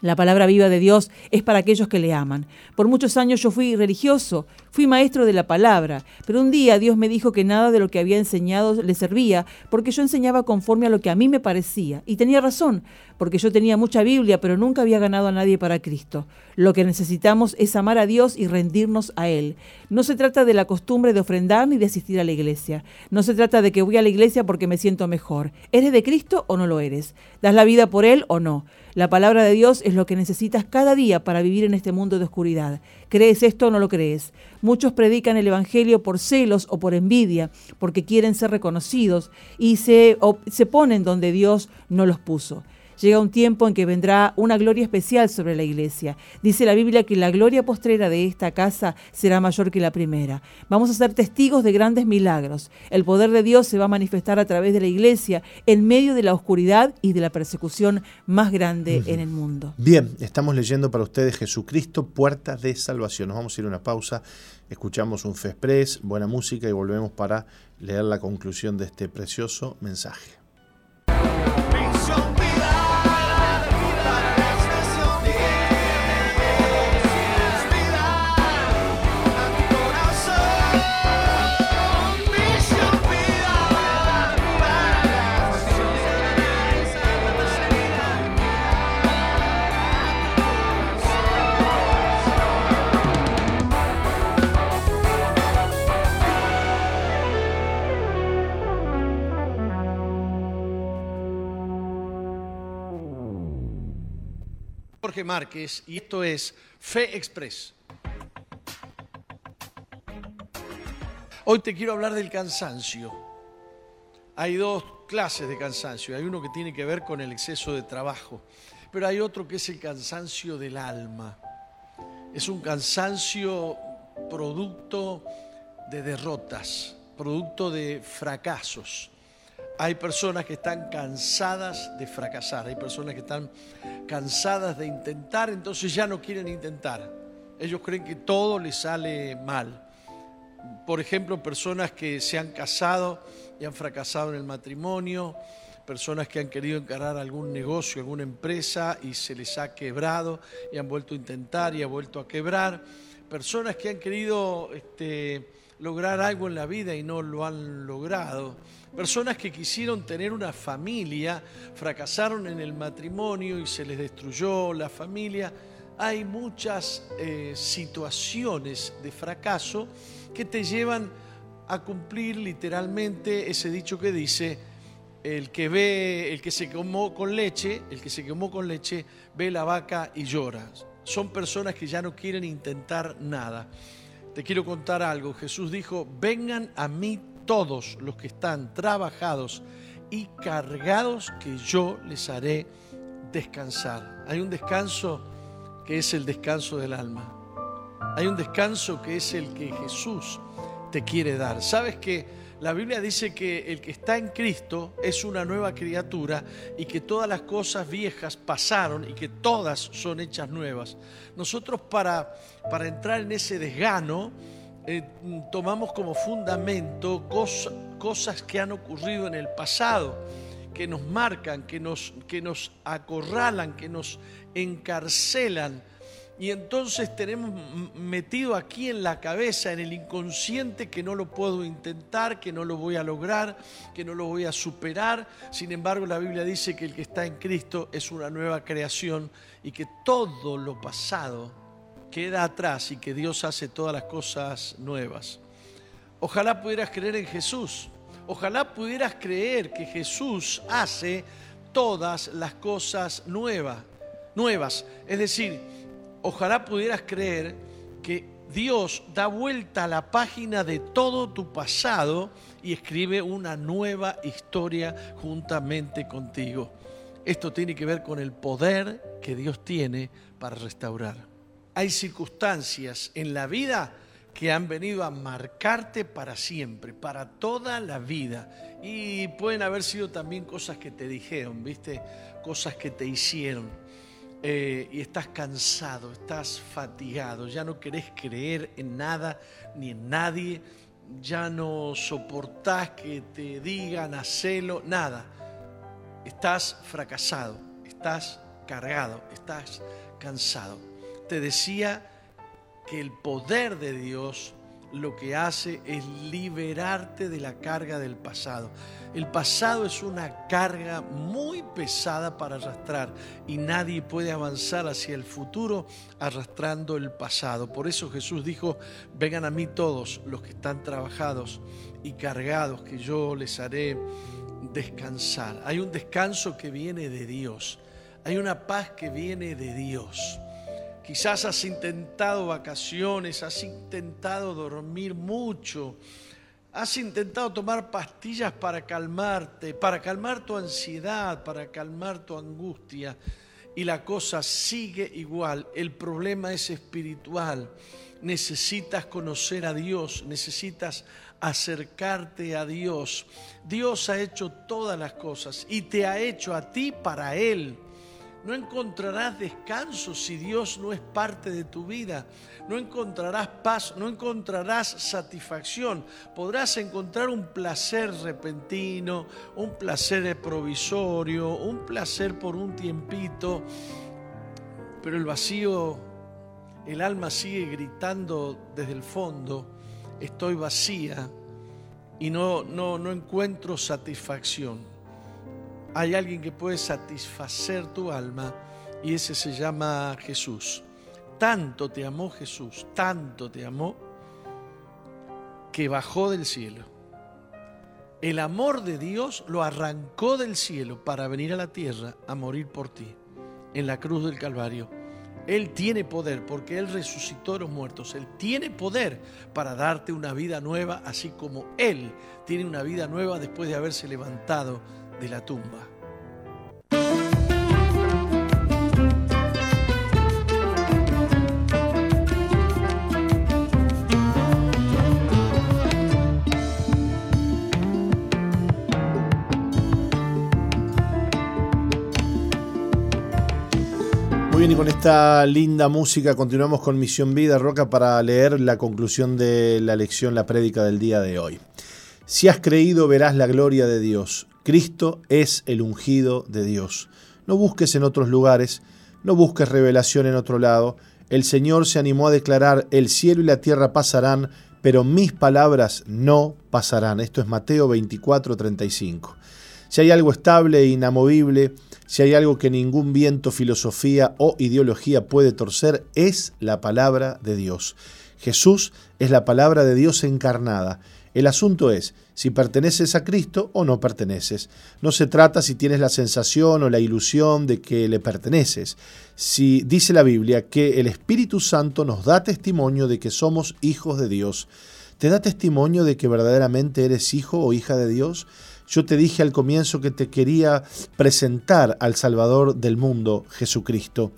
La palabra viva de Dios es para aquellos que le aman. Por muchos años yo fui religioso, fui maestro de la palabra, pero un día Dios me dijo que nada de lo que había enseñado le servía, porque yo enseñaba conforme a lo que a mí me parecía. Y tenía razón, porque yo tenía mucha Biblia, pero nunca había ganado a nadie para Cristo. Lo que necesitamos es amar a Dios y rendirnos a Él. No se trata de la costumbre de ofrendar ni de asistir a la iglesia. No se trata de que voy a la iglesia porque me siento mejor. ¿Eres de Cristo o no lo eres? ¿Das la vida por Él o no? La palabra de Dios es lo que necesitas cada día para vivir en este mundo de oscuridad. ¿Crees esto o no lo crees? Muchos predican el evangelio por celos o por envidia, porque quieren ser reconocidos y se, o, se ponen donde Dios no los puso. Llega un tiempo en que vendrá una gloria especial sobre la iglesia. Dice la Biblia que la gloria postrera de esta casa será mayor que la primera. Vamos a ser testigos de grandes milagros. El poder de Dios se va a manifestar a través de la iglesia en medio de la oscuridad y de la persecución más grande uh-huh. en el mundo. Bien, estamos leyendo para ustedes Jesucristo, puerta de salvación. Nos vamos a ir a una pausa, escuchamos un Fe Express, buena música y volvemos para leer la conclusión de este precioso mensaje. Misión Vida. Jorge Márquez y esto es Fe Express. Hoy te quiero hablar del cansancio. Hay dos clases de cansancio. Hay uno que tiene que ver con el exceso de trabajo, pero hay otro que es el cansancio del alma. Es un cansancio producto de derrotas, producto de fracasos. Hay personas que están cansadas de fracasar, hay personas que están cansadas de intentar, entonces ya no quieren intentar. Ellos creen que todo les sale mal. Por ejemplo, personas que se han casado y han fracasado en el matrimonio, personas que han querido encarar algún negocio, alguna empresa y se les ha quebrado y han vuelto a intentar y ha vuelto a quebrar. Personas que han querido este, lograr algo en la vida y no lo han logrado. Personas que quisieron tener una familia, fracasaron en el matrimonio y se les destruyó la familia. Hay muchas eh, situaciones de fracaso que te llevan a cumplir literalmente ese dicho que dice: el que ve, el que se quemó con leche, el que se quemó con leche ve la vaca y llora. Son personas que ya no quieren intentar nada. Te quiero contar algo. Jesús dijo: vengan a mí todos los que están trabajados y cargados, que yo les haré descansar. Hay un descanso que es el descanso del alma. Hay un descanso que es el que Jesús te quiere dar. ¿Sabes qué? La Biblia dice que el que está en Cristo es una nueva criatura y que todas las cosas viejas pasaron y que todas son hechas nuevas. Nosotros para, para entrar en ese desgano eh, tomamos como fundamento cosa, cosas que han ocurrido en el pasado, que nos marcan, que nos, que nos acorralan, que nos encarcelan. Y entonces tenemos metido aquí en la cabeza, en el inconsciente, que no lo puedo intentar, que no lo voy a lograr, que no lo voy a superar. Sin embargo, la Biblia dice que el que está en Cristo es una nueva creación y que todo lo pasado queda atrás y que Dios hace todas las cosas nuevas. Ojalá pudieras creer en Jesús. Ojalá pudieras creer que Jesús hace todas las cosas nuevas. nuevas. Es decir, ojalá pudieras creer que Dios da vuelta a la página de todo tu pasado y escribe una nueva historia juntamente contigo. Esto tiene que ver con el poder que Dios tiene para restaurar. Hay circunstancias en la vida que han venido a marcarte para siempre, para toda la vida. Y pueden haber sido también cosas que te dijeron, ¿viste? Cosas que te hicieron. Eh, y estás cansado, estás fatigado, ya no querés creer en nada ni en nadie, ya no soportás que te digan hacelo, nada. Estás fracasado, estás cargado, estás cansado. Te decía que el poder de Dios lo que hace es liberarte de la carga del pasado. El pasado es una carga muy pesada para arrastrar y nadie puede avanzar hacia el futuro arrastrando el pasado. Por eso Jesús dijo: vengan a mí todos los que están trabajados y cargados, que yo les haré descansar. Hay un descanso que viene de Dios, hay una paz que viene de Dios. Quizás has intentado vacaciones, has intentado dormir mucho, has intentado tomar pastillas para calmarte, para calmar tu ansiedad, para calmar tu angustia, y la cosa sigue igual. El problema es espiritual. Necesitas conocer a Dios, necesitas acercarte a Dios. Dios ha hecho todas las cosas y te ha hecho a ti para Él. No encontrarás descanso si Dios no es parte de tu vida. No encontrarás paz, no encontrarás satisfacción. Podrás encontrar un placer repentino, un placer provisorio, un placer por un tiempito. Pero el vacío, el alma sigue gritando desde el fondo: estoy vacía y no, no, no encuentro satisfacción. Hay alguien que puede satisfacer tu alma y ese se llama Jesús. Tanto te amó Jesús, tanto te amó, que bajó del cielo. El amor de Dios lo arrancó del cielo para venir a la tierra a morir por ti en la cruz del Calvario. Él tiene poder porque Él resucitó a los muertos. Él tiene poder para darte una vida nueva, así como Él tiene una vida nueva después de haberse levantado de la tumba. Bien, y con esta linda música continuamos con Misión Vida, Roca, para leer la conclusión de la lección, la prédica del día de hoy. Si has creído, verás la gloria de Dios. Cristo es el ungido de Dios. No busques en otros lugares, no busques revelación en otro lado. El Señor se animó a declarar: el cielo y la tierra pasarán, pero mis palabras no pasarán. Esto es Mateo veinticuatro treinta y cinco. Si hay algo estable e inamovible, si hay algo que ningún viento, filosofía o ideología puede torcer, es la palabra de Dios. Jesús es la palabra de Dios encarnada. El asunto es si perteneces a Cristo o no perteneces. No se trata si tienes la sensación o la ilusión de que le perteneces. Si dice la Biblia que el Espíritu Santo nos da testimonio de que somos hijos de Dios. ¿Te da testimonio de que verdaderamente eres hijo o hija de Dios? Yo te dije al comienzo que te quería presentar al Salvador del mundo, Jesucristo.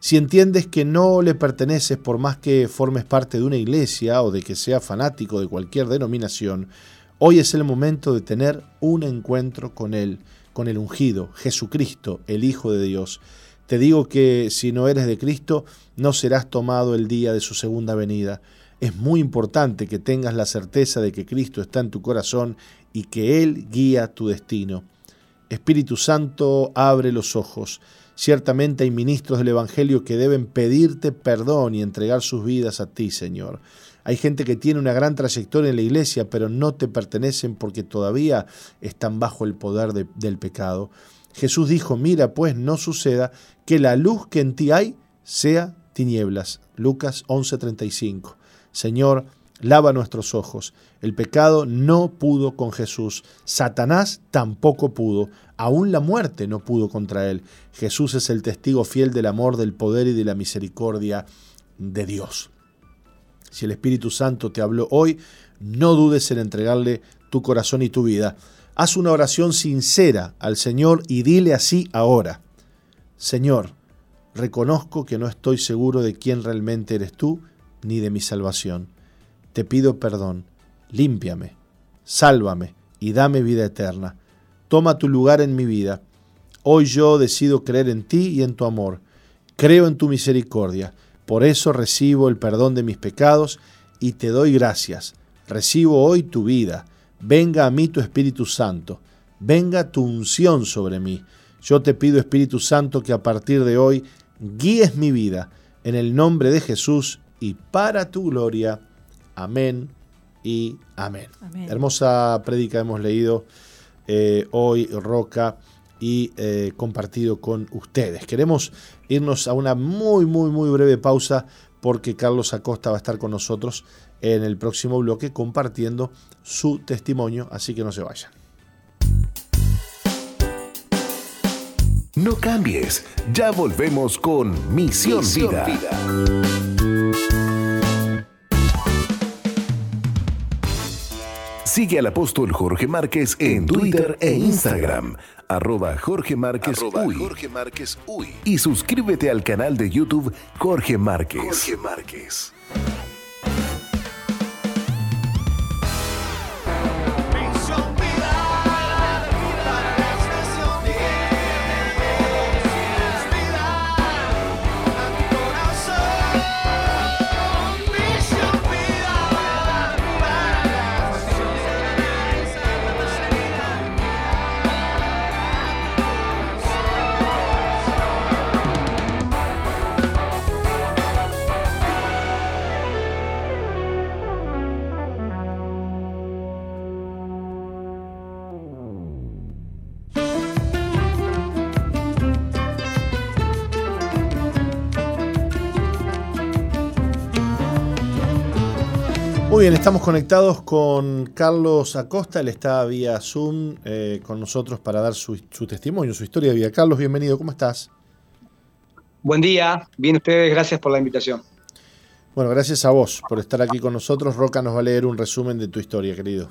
Si entiendes que no le perteneces, por más que formes parte de una iglesia o de que seas fanático de cualquier denominación, hoy es el momento de tener un encuentro con Él, con el ungido, Jesucristo, el Hijo de Dios. Te digo que si no eres de Cristo, no serás tomado el día de su segunda venida. Es muy importante que tengas la certeza de que Cristo está en tu corazón y que Él guía tu destino. Espíritu Santo, abre los ojos. Ciertamente hay ministros del Evangelio que deben pedirte perdón y entregar sus vidas a ti, Señor. Hay gente que tiene una gran trayectoria en la iglesia, pero no te pertenecen porque todavía están bajo el poder de, del pecado. Jesús dijo: mira, pues no suceda que la luz que en ti hay sea tinieblas. Lucas once treinta y cinco. Señor, lava nuestros ojos. El pecado no pudo con Jesús. Satanás tampoco pudo. Aún la muerte no pudo contra él. Jesús es el testigo fiel del amor, del poder y de la misericordia de Dios. Si el Espíritu Santo te habló hoy, no dudes en entregarle tu corazón y tu vida. Haz una oración sincera al Señor y dile así ahora: Señor, reconozco que no estoy seguro de quién realmente eres tú, ni de mi salvación. Te pido perdón, límpiame, sálvame y dame vida eterna. Toma tu lugar en mi vida. Hoy yo decido creer en ti y en tu amor. Creo en tu misericordia. Por eso recibo el perdón de mis pecados y te doy gracias. Recibo hoy tu vida. Venga a mí tu Espíritu Santo. Venga tu unción sobre mí. Yo te pido, Espíritu Santo, que a partir de hoy guíes mi vida. En el nombre de Jesús y para tu gloria. Amén y amén. amén. Hermosa prédica hemos leído eh, hoy, Roca, y eh, compartido con ustedes. Queremos irnos a una muy, muy, muy breve pausa porque Carlos Acosta va a estar con nosotros en el próximo bloque compartiendo su testimonio, así que no se vayan. No cambies, ya volvemos con Misión, Misión Vida. Vida. Sigue al apóstol Jorge Márquez en Twitter e Instagram, arroba Jorge Márquez Uy. Y suscríbete al canal de YouTube Jorge Márquez. Jorge Márquez. Muy bien, estamos conectados con Carlos Acosta, él está vía Zoom eh, con nosotros para dar su, su testimonio, su historia de vida. Carlos, bienvenido, ¿cómo estás? Buen día, bien ustedes, gracias por la invitación. Bueno, gracias a vos por estar aquí con nosotros. Roca nos va a leer un resumen de tu historia, querido.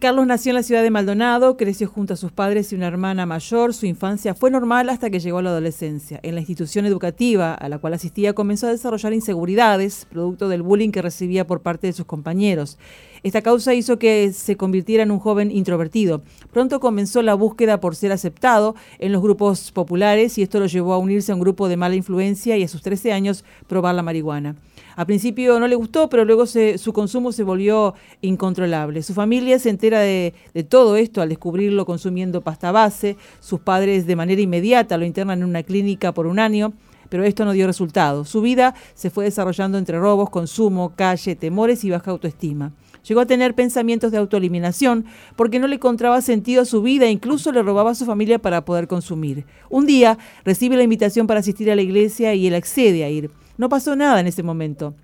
Carlos nació en la ciudad de Maldonado, creció junto a sus padres y una hermana mayor. Su infancia fue normal hasta que llegó a la adolescencia. En la institución educativa a la cual asistía comenzó a desarrollar inseguridades, producto del bullying que recibía por parte de sus compañeros. Esta causa hizo que se convirtiera en un joven introvertido. Pronto comenzó la búsqueda por ser aceptado en los grupos populares y esto lo llevó a unirse a un grupo de mala influencia y a sus trece años probar la marihuana. A principio no le gustó, pero luego se, su consumo se volvió incontrolable. Su familia se entera de, de todo esto al descubrirlo consumiendo pasta base. Sus padres de manera inmediata lo internan en una clínica por un año, pero esto no dio resultado. Su vida se fue desarrollando entre robos, consumo, calle, temores y baja autoestima. Llegó a tener pensamientos de autoeliminación porque no le encontraba sentido a su vida e incluso le robaba a su familia para poder consumir. Un día recibe la invitación para asistir a la iglesia y él accede a ir. No pasó nada en ese momento.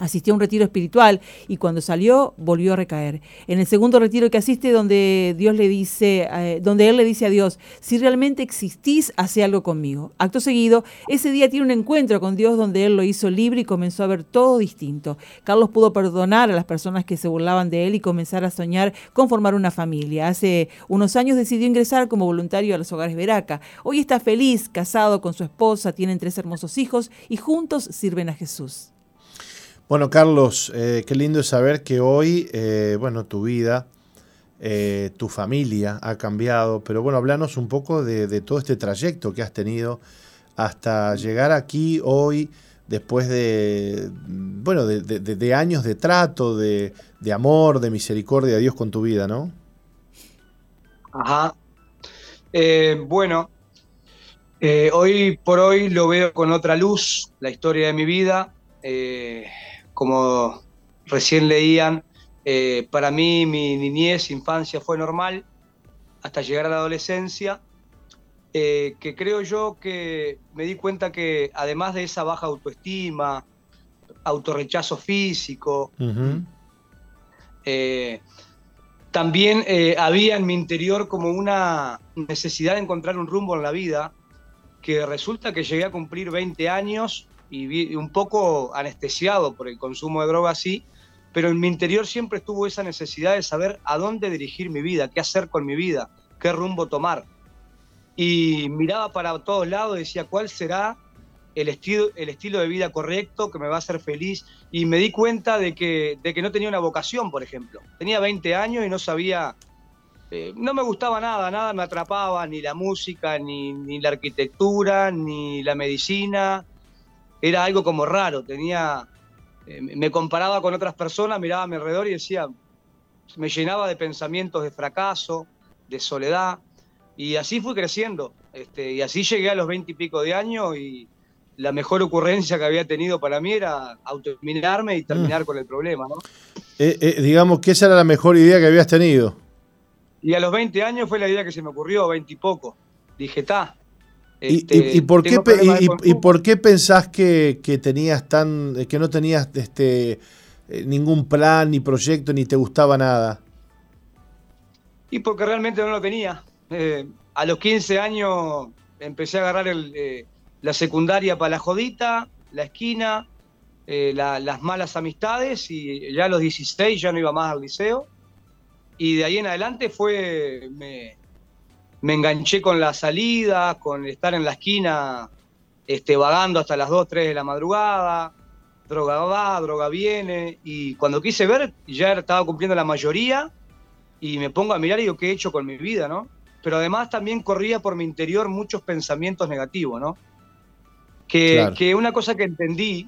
Asistió a un retiro espiritual y cuando salió volvió a recaer. En el segundo retiro que asiste, donde Dios le dice, eh, donde él le dice a Dios, si realmente existís, hacé algo conmigo. Acto seguido, ese día tiene un encuentro con Dios donde él lo hizo libre y comenzó a ver todo distinto. Carlos pudo perdonar a las personas que se burlaban de él y comenzar a soñar con formar una familia. Hace unos años decidió ingresar como voluntario a los Hogares Beraca. Hoy está feliz, casado con su esposa, tienen tres hermosos hijos y juntos sirven a Jesús. Bueno, Carlos, eh, qué lindo saber que hoy, eh, bueno, tu vida, eh, tu familia ha cambiado, pero bueno, háblanos un poco de, de todo este trayecto que has tenido hasta llegar aquí hoy, después de, bueno, de, de, de años de trato, de, de amor, de misericordia de Dios con tu vida, ¿no? Ajá. Eh, bueno, eh, hoy por hoy lo veo con otra luz, la historia de mi vida. Eh, Como recién leían, eh, para mí mi niñez, infancia fue normal hasta llegar a la adolescencia, eh, que creo yo que me di cuenta que además de esa baja autoestima, autorrechazo físico, uh-huh. eh, también eh, había en mi interior como una necesidad de encontrar un rumbo en la vida, que resulta que llegué a cumplir veinte años y un poco anestesiado por el consumo de drogas, sí, pero en mi interior siempre estuvo esa necesidad de saber a dónde dirigir mi vida, qué hacer con mi vida, qué rumbo tomar. Y miraba para todos lados y decía, ¿cuál será el estilo, el estilo de vida correcto que me va a hacer feliz? Y me di cuenta de que, de que no tenía una vocación, por ejemplo. Tenía veinte años y no sabía, eh, no me gustaba nada, nada me atrapaba, ni la música, ni, ni la arquitectura, ni la medicina. Era algo como raro, tenía, eh, me comparaba con otras personas, miraba a mi alrededor y decía, me llenaba de pensamientos de fracaso, de soledad, y así fui creciendo, este, y así llegué a los veinte y pico de años, y la mejor ocurrencia que había tenido para mí era autoeliminarme y terminar mm. con el problema, ¿no? Eh, eh, digamos que esa era la mejor idea que habías tenido. Y a los veinte años fue la idea que se me ocurrió, veinte y poco, dije, ta. Este, ¿Y, y, por qué, y, ¿Y por qué pensás que, que tenías tan que no tenías este ningún plan, ni proyecto, ni te gustaba nada? Y porque realmente no lo tenía. Eh, a los quince años empecé a agarrar el, eh, la secundaria para la jodita, la esquina, eh, la, las malas amistades, y ya a los dieciséis ya no iba más al liceo. Y de ahí en adelante fue... Me, Me enganché con las salidas, con estar en la esquina este, vagando hasta las dos, tres de la madrugada, droga va, droga viene, y cuando quise ver ya estaba cumpliendo la mayoría y me pongo a mirar y digo, ¿qué he hecho con mi vida, no? Pero además también corría por mi interior muchos pensamientos negativos, ¿no? Que, claro. que una cosa que entendí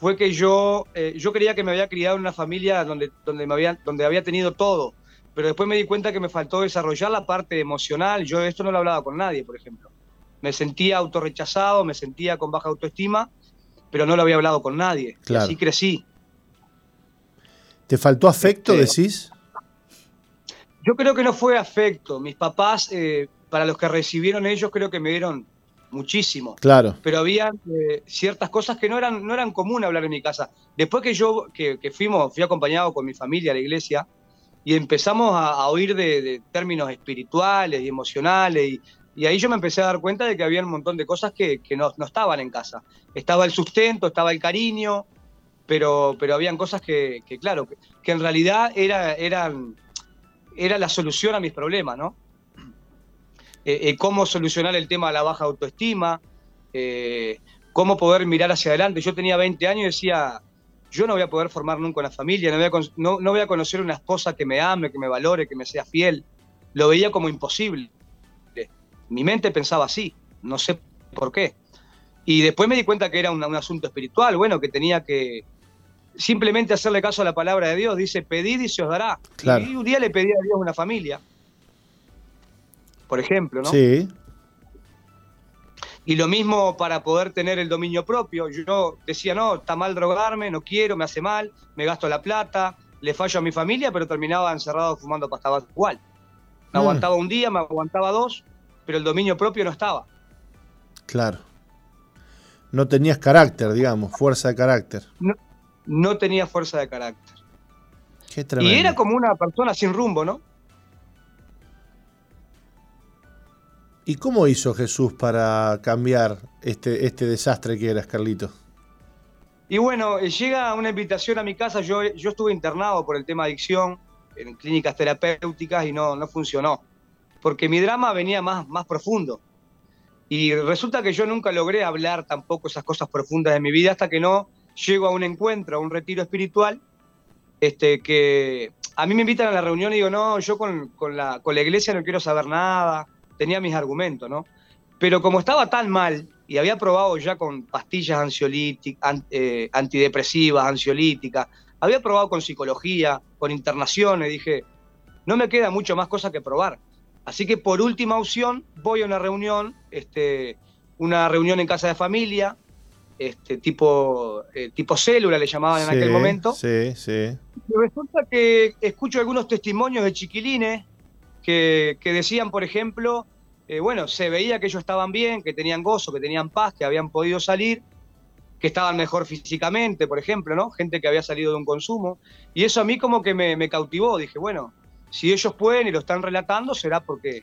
fue que yo, eh, yo creía que me había criado en una familia donde, donde, me había, donde había tenido todo, pero después me di cuenta que me faltó desarrollar la parte emocional. Yo esto no lo hablaba con nadie, por ejemplo. Me sentía autorrechazado, me sentía con baja autoestima, pero no lo había hablado con nadie. Claro. Así crecí. ¿Te faltó afecto, este, decís? Yo creo que no fue afecto. Mis papás, eh, para los que recibieron ellos, creo que me dieron muchísimo. Claro. Pero había eh, ciertas cosas que no eran, no eran común hablar en mi casa. Después que yo que, que fuimos, fui acompañado con mi familia a la iglesia, y empezamos a, a oír de, de términos espirituales y emocionales y Y ahí yo me empecé a dar cuenta de que había un montón de cosas que, que no, no estaban en casa. Estaba el sustento, estaba el cariño, pero, pero habían cosas que, que claro, que, que en realidad era, eran, era la solución a mis problemas, ¿no? Eh, eh, cómo solucionar el tema de la baja autoestima, eh, cómo poder mirar hacia adelante. Yo tenía veinte años y decía, yo no voy a poder formar nunca una familia, no voy a, no, no voy a conocer una esposa que me ame, que me valore, que me sea fiel. Lo veía como imposible. Mi mente pensaba así, no sé por qué. Y después me di cuenta que era un, un asunto espiritual, bueno, que tenía que simplemente hacerle caso a la palabra de Dios. Dice, pedid y se os dará. Claro. Y un día le pedí a Dios una familia, por ejemplo, ¿no? Sí. Y lo mismo para poder tener el dominio propio. Yo decía, no, está mal drogarme, no quiero, me hace mal, me gasto la plata, le fallo a mi familia, pero terminaba encerrado fumando pasta base igual. Me mm. aguantaba un día, me aguantaba dos, pero el dominio propio no estaba. Claro. No tenías carácter, digamos, fuerza de carácter. No, no tenía fuerza de carácter. Qué tremendo. Y era como una persona sin rumbo, ¿no? ¿Y cómo hizo Jesús para cambiar este, este desastre que eras, Carlito? Y bueno, llega una invitación a mi casa. Yo, yo estuve internado por el tema de adicción en clínicas terapéuticas y no, no funcionó. Porque mi drama venía más, más profundo. Y resulta que yo nunca logré hablar tampoco esas cosas profundas de mi vida hasta que no llego a un encuentro, a un retiro espiritual, este, que a mí me invitan a la reunión y digo, no, yo con, con, la, con la iglesia no quiero saber nada, tenía mis argumentos, ¿no? Pero como estaba tan mal y había probado ya con pastillas ansiolíticas, an, eh, antidepresivas, ansiolíticas, había probado con psicología, con internaciones, dije, no me queda mucho más cosa que probar. Así que por última opción voy a una reunión, este, una reunión en casa de familia, este, tipo, eh, tipo célula le llamaban sí, en aquel momento. Sí, sí. Y resulta que escucho algunos testimonios de chiquilines que, que decían, por ejemplo, eh, bueno, se veía que ellos estaban bien, que tenían gozo, que tenían paz, que habían podido salir, que estaban mejor físicamente, por ejemplo, ¿no? Gente que había salido de un consumo. Y eso a mí como que me, me cautivó, dije, bueno, si ellos pueden y lo están relatando, será porque...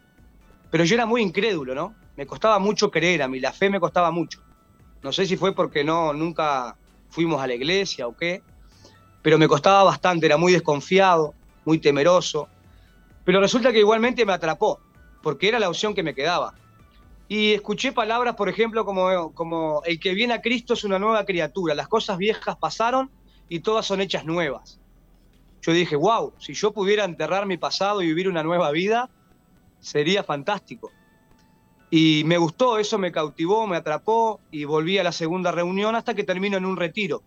Pero yo era muy incrédulo, ¿no? Me costaba mucho creer a mí, la fe me costaba mucho. No sé si fue porque no, nunca fuimos a la iglesia o qué, pero me costaba bastante, era muy desconfiado, muy temeroso. Pero resulta que igualmente me atrapó, porque era la opción que me quedaba. Y escuché palabras, por ejemplo, como, como el que viene a Cristo es una nueva criatura, las cosas viejas pasaron y todas son hechas nuevas. Yo dije, wow, si yo pudiera enterrar mi pasado y vivir una nueva vida, sería fantástico. Y me gustó, eso me cautivó, me atrapó, y volví a la segunda reunión hasta que termino en un retiro.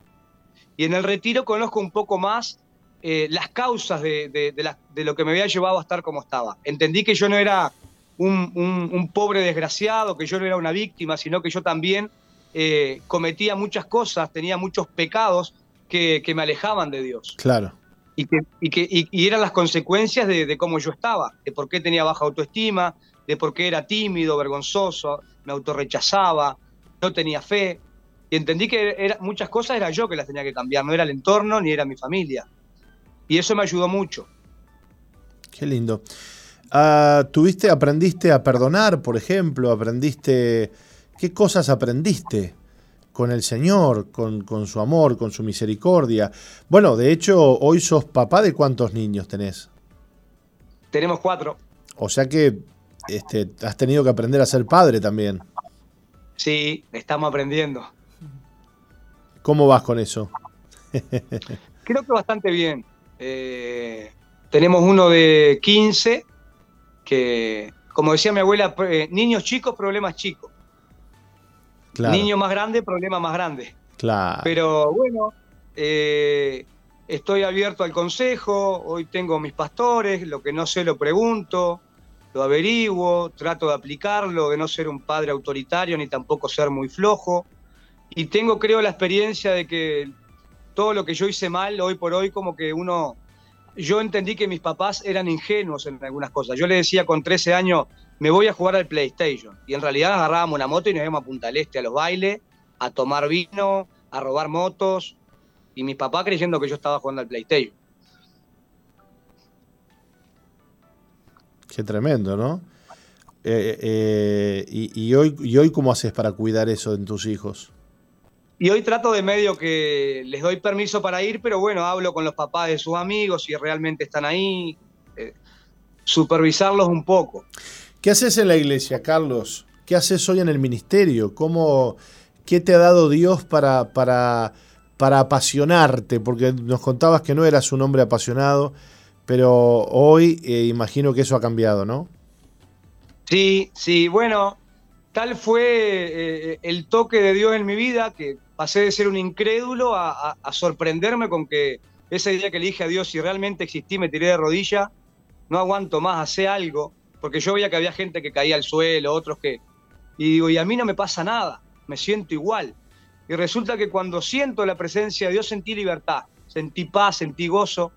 Y en el retiro conozco un poco más eh, las causas de, de, de, la, de lo que me había llevado a estar como estaba. Entendí que yo no era un, un, un pobre desgraciado, que yo no era una víctima, sino que yo también eh, cometía muchas cosas, tenía muchos pecados que, que me alejaban de Dios. Claro. Y, que, y, que, y eran las consecuencias de, de cómo yo estaba, de por qué tenía baja autoestima, de por qué era tímido, vergonzoso, me autorrechazaba, no tenía fe. Y entendí que era, muchas cosas era yo que las tenía que cambiar, no era el entorno ni era mi familia. Y eso me ayudó mucho. Qué lindo. Uh, ¿tuviste, aprendiste a perdonar, por ejemplo? ¿Aprendiste qué cosas aprendiste? Con el Señor, con, con su amor, con su misericordia. Bueno, de hecho, hoy sos papá de ¿cuántos niños tenés? Tenemos cuatro. O sea que este, has tenido que aprender a ser padre también. Sí, estamos aprendiendo. ¿Cómo vas con eso? Creo que bastante bien. Eh, tenemos uno de quince, que, como decía mi abuela, eh, niños chicos, problemas chicos. Claro. Niño más grande, problema más grande. Claro. Pero bueno, eh, estoy abierto al consejo, hoy tengo mis pastores, lo que no sé lo pregunto, lo averiguo, trato de aplicarlo, de no ser un padre autoritario ni tampoco ser muy flojo. Y tengo, creo, la experiencia de que todo lo que yo hice mal, hoy por hoy, como que uno... Yo entendí que mis papás eran ingenuos en algunas cosas. Yo les decía con trece años... me voy a jugar al PlayStation. Y en realidad agarrábamos una moto y nos íbamos a Punta del Este a los bailes, a tomar vino, a robar motos. Y mi papá creyendo que yo estaba jugando al PlayStation. Qué tremendo, ¿no? Eh, eh, y, y, hoy, ¿Y hoy cómo haces para cuidar eso en tus hijos? Y hoy trato de medio que les doy permiso para ir, pero bueno, hablo con los papás de sus amigos si realmente están ahí, eh, supervisarlos un poco. ¿Qué haces en la iglesia, Carlos? ¿Qué haces hoy en el ministerio? ¿Cómo, qué te ha dado Dios para, para, para apasionarte? Porque nos contabas que no eras un hombre apasionado, pero hoy eh, imagino que eso ha cambiado, ¿no? Sí, sí, bueno, tal fue eh, el toque de Dios en mi vida que pasé de ser un incrédulo a, a, a sorprenderme con que ese día que le dije a Dios, si realmente existí, me tiré de rodilla, no aguanto más, hacé algo, porque yo veía que había gente que caía al suelo, otros que... Y digo, y a mí no me pasa nada, me siento igual. Y resulta que cuando siento la presencia de Dios sentí libertad, sentí paz, sentí gozo,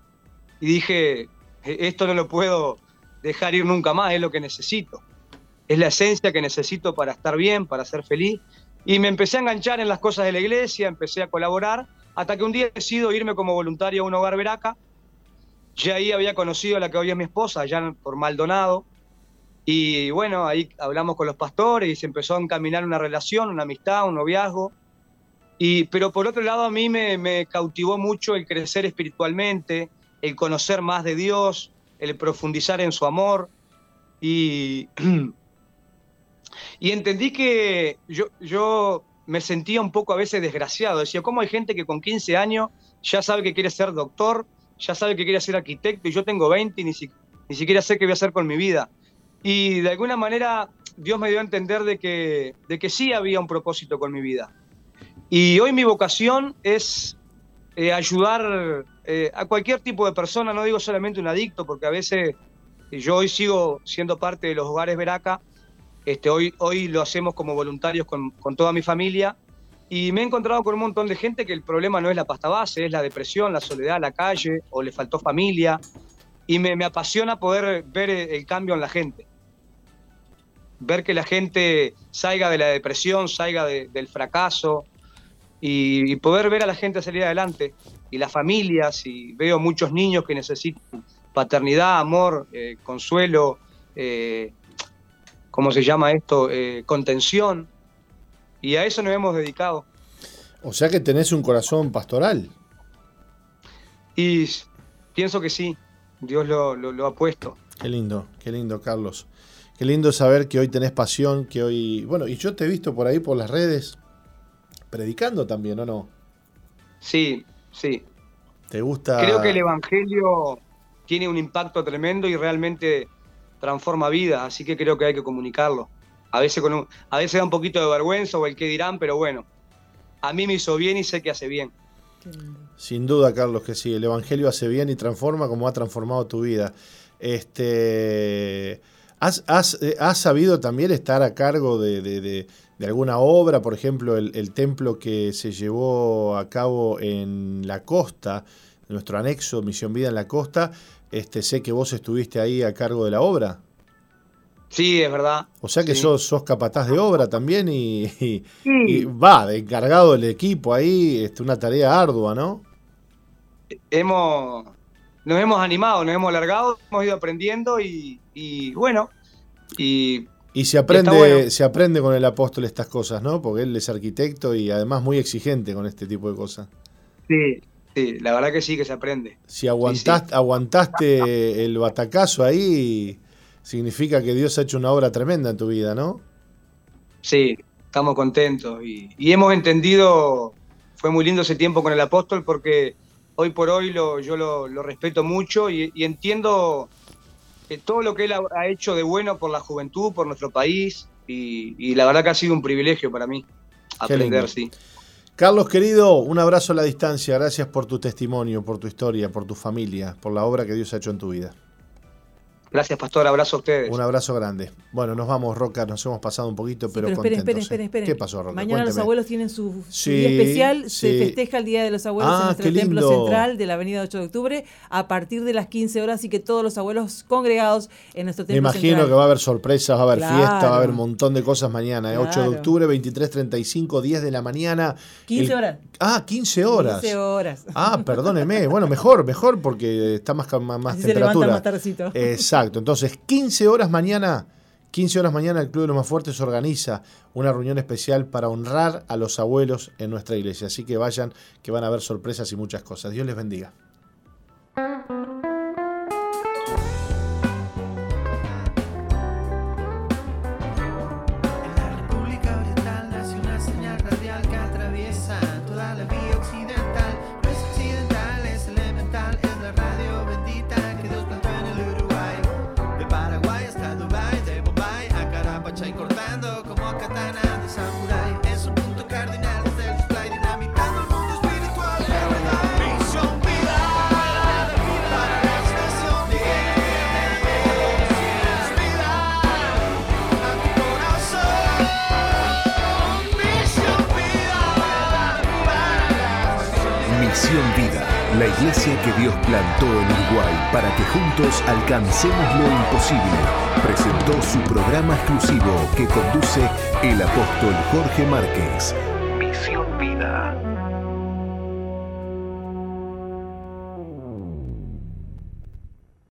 y dije, esto no lo puedo dejar ir nunca más, es lo que necesito. Es la esencia que necesito para estar bien, para ser feliz. Y me empecé a enganchar en las cosas de la iglesia, empecé a colaborar, hasta que un día decido irme como voluntario a un hogar Beraca. Ya ahí había conocido a la que hoy es mi esposa, allá por Maldonado. Y bueno, ahí hablamos con los pastores y se empezó a encaminar una relación, una amistad, un noviazgo. Y, pero por otro lado, a mí me, me cautivó mucho el crecer espiritualmente, el conocer más de Dios, el profundizar en su amor. Y... Y entendí que yo, yo me sentía un poco a veces desgraciado. Decía, ¿cómo hay gente que con quince años ya sabe que quiere ser doctor, ya sabe que quiere ser arquitecto, y yo tengo veinte y ni, si, ni siquiera sé qué voy a hacer con mi vida? Y de alguna manera Dios me dio a entender de que, de que sí había un propósito con mi vida. Y hoy mi vocación es eh, ayudar eh, a cualquier tipo de persona, no digo solamente un adicto, porque a veces yo hoy sigo siendo parte de los Hogares Beraca. Este, hoy, hoy lo hacemos como voluntarios con, con toda mi familia y me he encontrado con un montón de gente que el problema no es la pasta base, es la depresión, la soledad, la calle o le faltó familia, y me, me apasiona poder ver el cambio en la gente, ver que la gente salga de la depresión, salga de, del fracaso y, y poder ver a la gente salir adelante y las familias, y veo muchos niños que necesitan paternidad, amor, eh, consuelo, eh, ¿cómo se llama esto? Eh, contención. Y a eso nos hemos dedicado. O sea que tenés un corazón pastoral. Y pienso que sí. Dios lo, lo, lo ha puesto. Qué lindo, qué lindo, Carlos. Qué lindo saber que hoy tenés pasión, que hoy... Bueno, y yo te he visto por ahí, por las redes, predicando también, ¿o no? Sí, sí. ¿Te gusta...? Creo que el evangelio tiene un impacto tremendo y realmente... transforma vidas, así que creo que hay que comunicarlo. A veces, con un, a veces da un poquito de vergüenza o el qué dirán, pero bueno, a mí me hizo bien y sé que hace bien. Sin duda, Carlos, que sí, el evangelio hace bien y transforma como ha transformado tu vida. Este, ¿has, has, has sabido también estar a cargo de, de, de, de alguna obra? Por ejemplo, el, el templo que se llevó a cabo en la costa, nuestro anexo Misión Vida en la costa. Este, sé que vos estuviste ahí a cargo de la obra. Sí, es verdad. O sea que sí. sos, sos capataz de obra también y, y, sí. y va, encargado del equipo ahí, este, una tarea ardua, ¿no? Hemos, nos hemos animado, nos hemos alargado, hemos ido aprendiendo y, y bueno. Y, y se aprende, y bueno. se aprende con el apóstol estas cosas, ¿no? Porque él es arquitecto y además muy exigente con este tipo de cosas. Sí. Sí, la verdad que sí, que se aprende. Si aguantaste, sí, sí. aguantaste el batacazo ahí, significa que Dios ha hecho una obra tremenda en tu vida, ¿no? Sí, estamos contentos. Y, y hemos entendido, fue muy lindo ese tiempo con el apóstol, porque hoy por hoy lo, yo lo, lo respeto mucho y, y entiendo que todo lo que él ha, ha hecho de bueno por la juventud, por nuestro país, y, y la verdad que ha sido un privilegio para mí aprender, sí. Carlos, querido, un abrazo a la distancia. Gracias por tu testimonio, por tu historia, por tu familia, por la obra que Dios ha hecho en tu vida. Gracias, pastor. Abrazo a ustedes. Un abrazo grande. Bueno, nos vamos, Roca. Nos hemos pasado un poquito, sí, pero, pero esperen, contentos. Esperen, esperen, esperen. ¿Qué pasó, Roca? Mañana Cuénteme. Los abuelos tienen su, sí, su día especial. Sí. Se festeja el Día de los Abuelos ah, en nuestro templo central de la Avenida ocho de octubre a partir de las quince horas. Así que todos los abuelos congregados en nuestro templo central. Me imagino central. que va a haber sorpresas, va a haber claro. fiesta, va a haber un montón de cosas mañana. ¿eh? Claro. ocho de octubre, veintitrés treinta y cinco, diez de la mañana. quince horas. El... Ah, quince horas. quince horas. Ah, perdóneme. Bueno, mejor, mejor porque está más, más temperatura. Se levanta más tardecito. Exacto. Entonces, quince horas mañana, quince horas mañana el Club de los Más Fuertes organiza una reunión especial para honrar a los abuelos en nuestra iglesia. Así que vayan, que van a haber sorpresas y muchas cosas. Dios les bendiga. La iglesia que Dios plantó en Uruguay para que juntos alcancemos lo imposible, presentó su programa exclusivo que conduce el apóstol Jorge Márquez. Misión Vida.